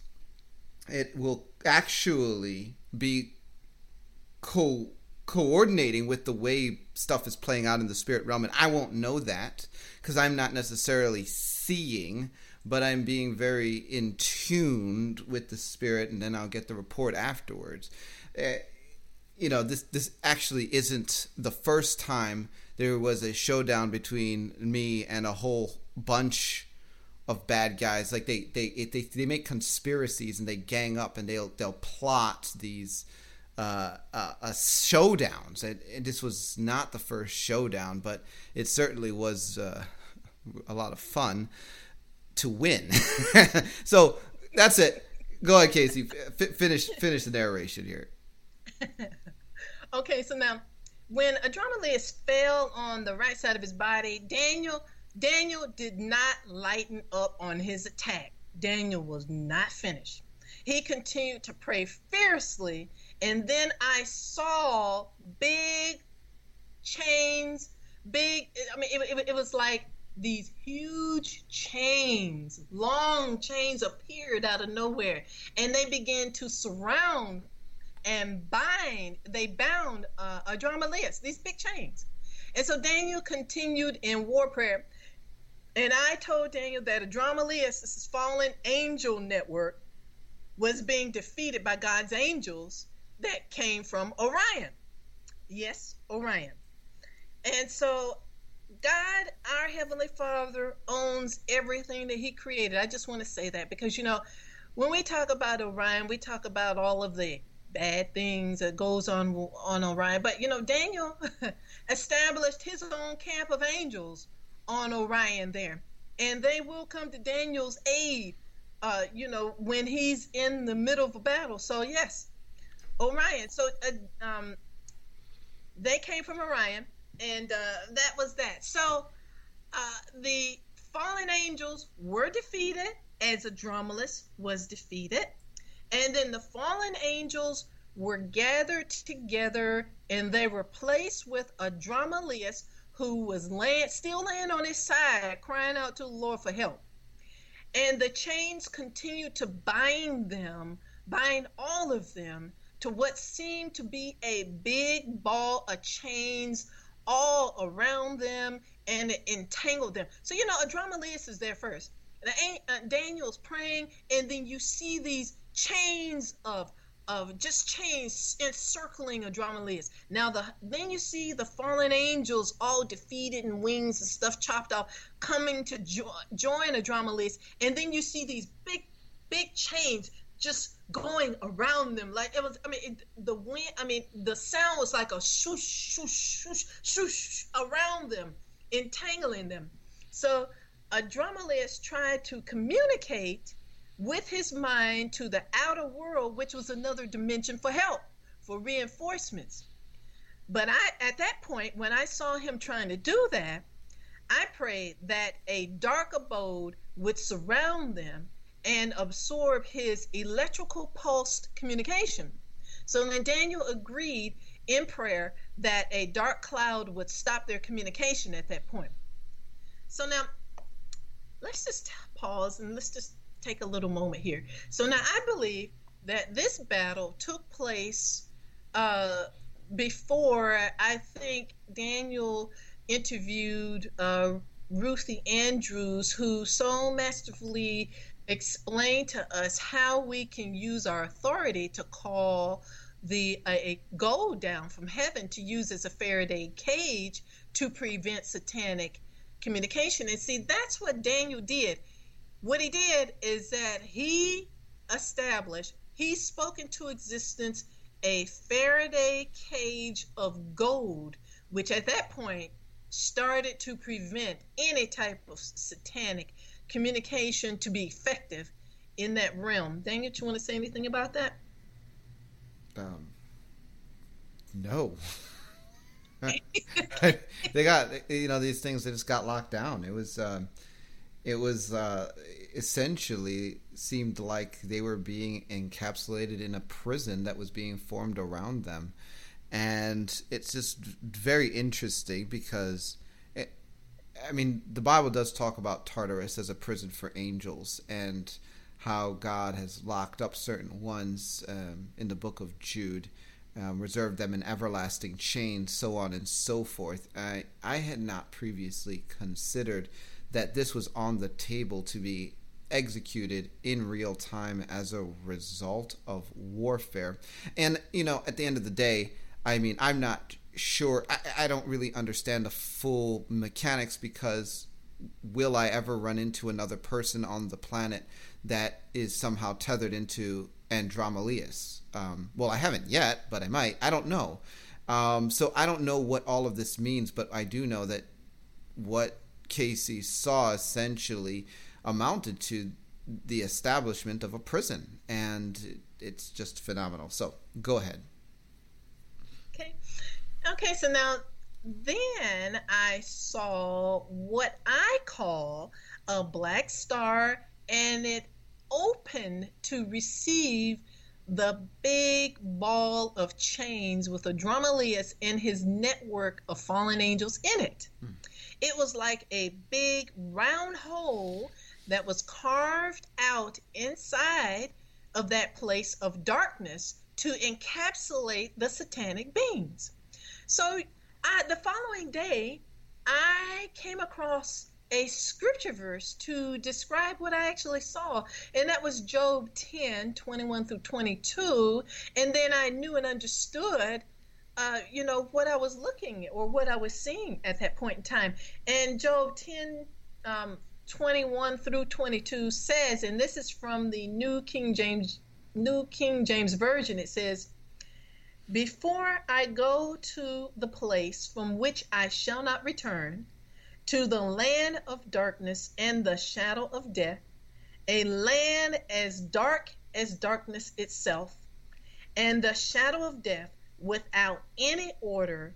it will actually be coordinating with the way stuff is playing out in the spirit realm, and I won't know that because I'm not necessarily seeing, but I'm being very in tune with the spirit, and then I'll get the report afterwards. You know, this actually isn't the first time there was a showdown between me and a whole bunch of bad guys. Like they make conspiracies and they gang up and they'll plot these showdowns. And this was not the first showdown, but it certainly was a lot of fun to win. So that's it. Go ahead, Casey. Finish the narration here. Okay, so now when Adramalias fell on the right side of his body, Daniel did not lighten up on his attack. Daniel was not finished. He continued to pray fiercely, and then I saw big chains, it was like these huge chains, long chains appeared out of nowhere, and they began to surround and bound Adramalias, these big chains. And so Daniel continued in war prayer. And I told Daniel that Adramalias' fallen angel network was being defeated by God's angels that came from Orion. Yes, Orion. And so God, our Heavenly Father, owns everything that he created. I just want to say that because, you know, when we talk about Orion, we talk about all of the bad things that goes on Orion. But, you know, Daniel established his own camp of angels on Orion there, and they will come to Daniel's aid, you know, when he's in the middle of a battle. So yes, Orion. So they came from Orion, and that was that. So the fallen angels were defeated as Adramalias was defeated, and then the fallen angels were gathered together, and they were placed with Adramalias, who was still laying on his side, crying out to the Lord for help. And the chains continued to bind all of them to what seemed to be a big ball of chains all around them, and it entangled them. So, you know, Adramalias is there first. Daniel's praying, and then you see these chains of just chains encircling Adramalias. Now, then you see the fallen angels all defeated and wings and stuff chopped off coming to join Adramalias. And then you see these big chains just going around them. Like, it was, I mean, the wind, I mean, the sound was like a shoosh, shoosh, shoosh, shoosh around them. entangling them. So a Adramelech tried to communicate with his mind to the outer world, which was another dimension, for help, for reinforcements. But at that point, when I saw him trying to do that, I prayed that a dark abode would surround them and absorb his electrical pulsed communication. So then Daniel agreed in prayer that a dark cloud would stop their communication at that point. So now, let's just pause and let's just take a little moment here. So now I believe that this battle took place before, I think, Daniel interviewed Ruthie Andrews, who so masterfully explained to us how we can use our authority to call a gold down from heaven to use as a Faraday cage to prevent satanic communication. And see, that's what Daniel did. What he did is that he spoke into existence a Faraday cage of gold, which at that point started to prevent any type of satanic communication to be effective in that realm. Daniel, do you want to say anything about that? No. They got, these things that just got locked down. It was essentially seemed like they were being encapsulated in a prison that was being formed around them. And it's just very interesting because, the Bible does talk about Tartarus as a prison for angels and how God has locked up certain ones in the book of Jude, reserved them in everlasting chains, so on and so forth. I had not previously considered that this was on the table to be executed in real time as a result of warfare. And, at the end of the day, I'm not sure. I don't really understand the full mechanics because will I ever run into another person on the planet that is somehow tethered into Andromeleus? Well, I haven't yet, but I might. I don't know. So I don't know what all of this means, but I do know that what Casey saw essentially amounted to the establishment of a prison, and it's just phenomenal. So go ahead. Okay, so now then I saw what I call a black star, and it opened to receive the big ball of chains with Adramelech and his network of fallen angels in it. Hmm. It was like a big round hole that was carved out inside of that place of darkness to encapsulate the satanic beings. So the following day, I came across a scripture verse to describe what I actually saw, and that was Job 10:21-22. And then I knew and understood, what I was looking at or what I was seeing at that point in time. And Job 10:21-22 says, and this is from the New King James Version, it says, "Before I go to the place from which I shall not return, to the land of darkness and the shadow of death, a land as dark as darkness itself, and the shadow of death without any order,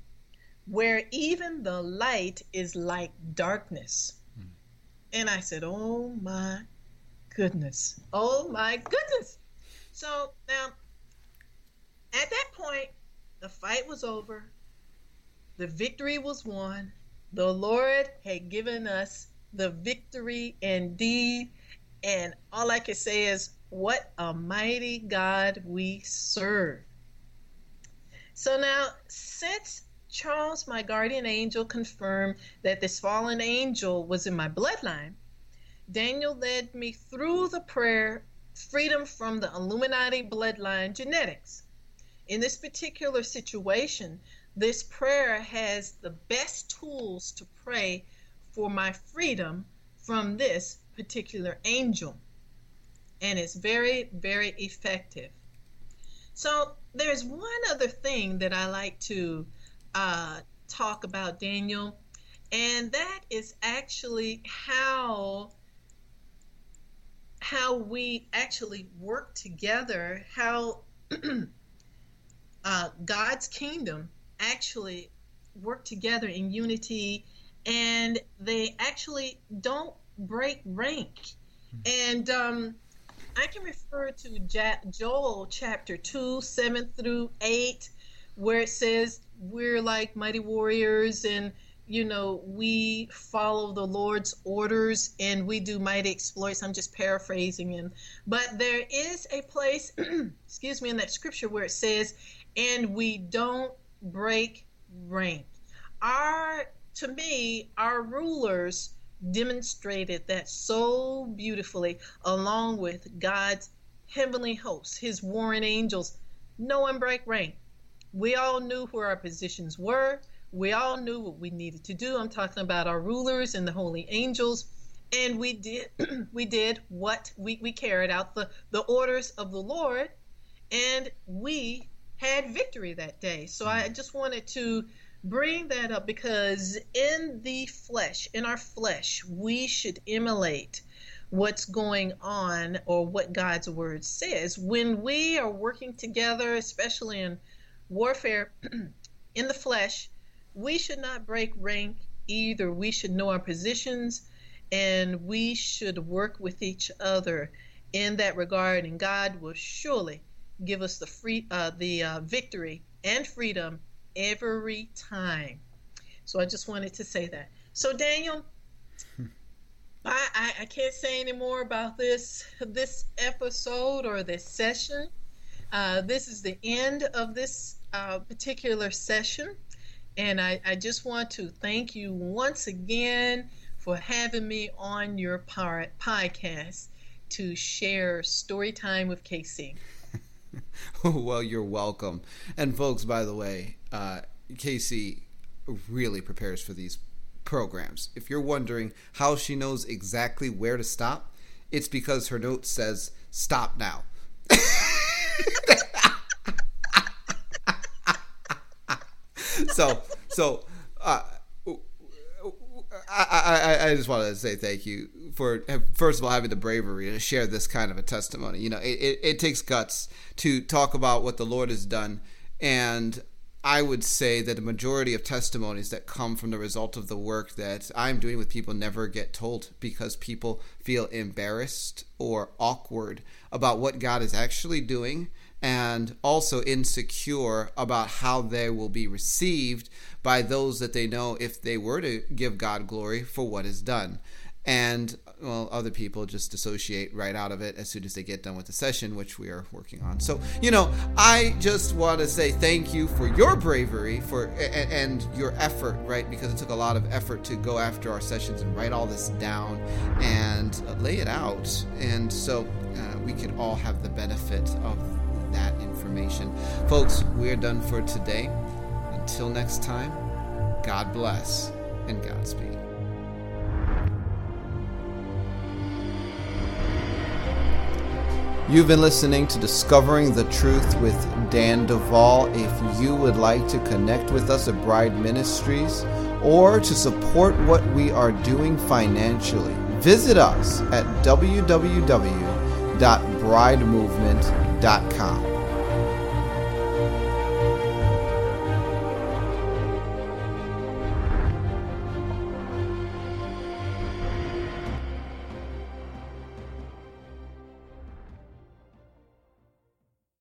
where even the light is like darkness." Hmm. And I said, oh my goodness. So now, at that point, the fight was over. The victory was won. The Lord had given us the victory indeed. And all I can say is, what a mighty God we serve. So now, since Charles, my guardian angel, confirmed that this fallen angel was in my bloodline, Daniel led me through the prayer, Freedom from the Illuminati Bloodline Genetics. In this particular situation, this prayer has the best tools to pray for my freedom from this particular angel. And it's very, very effective. So there's one other thing that I like to talk about, Daniel, And that is actually how we actually work together, how God's kingdom actually work together in unity, and they actually don't break rank. And I can refer to Joel chapter 2, 7 through 8, where it says we're like mighty warriors, and you know, we follow the Lord's orders and we do mighty exploits. I'm just paraphrasing him. But there is a place, excuse me, in that scripture where it says, and we don't break rank. To me, our rulers demonstrated that so beautifully, along with God's heavenly hosts, his warring angels. No one break rank. We all knew where our positions were. We all knew what we needed to do. I'm talking about our rulers and the holy angels. And we did what we carried out the orders of the Lord, and we had victory that day. So I just wanted to bring that up, because in the flesh, in our flesh, we should emulate what's going on or what God's word says. When we are working together, especially in warfare in the flesh, we should not break rank either. We should know our positions, and we should work with each other in that regard. And God will surely give us the victory and freedom every time. So I just wanted to say that. So Daniel, I can't say any more about this episode or this session. This is the end of this particular session. And I just want to thank you once again for having me on your podcast to share story time with KC. Well, you're welcome. And folks, by the way, KC really prepares for these programs. If you're wondering how she knows exactly where to stop, it's because her note says, "Stop now." So I just wanted to say thank you for, first of all, having the bravery to share this kind of a testimony. You know, it takes guts to talk about what the Lord has done, and I would say that the majority of testimonies that come from the result of the work that I'm doing with people never get told, because people feel embarrassed or awkward about what God is actually doing, and also insecure about how they will be received by those that they know, if they were to give God glory for what is done. And, well, other people just dissociate right out of it as soon as they get done with the session, which we are working on. So, you know, I just want to say thank you for your bravery and your effort, right? Because it took a lot of effort to go after our sessions and write all this down and lay it out. And so we can all have the benefit of that information. Folks, we're done for today. Until next time, God bless and Godspeed. You've been listening to Discovering the Truth with Dan Duvall. If you would like to connect with us at Bride Ministries or to support what we are doing financially, visit us at www.bridemovement.com.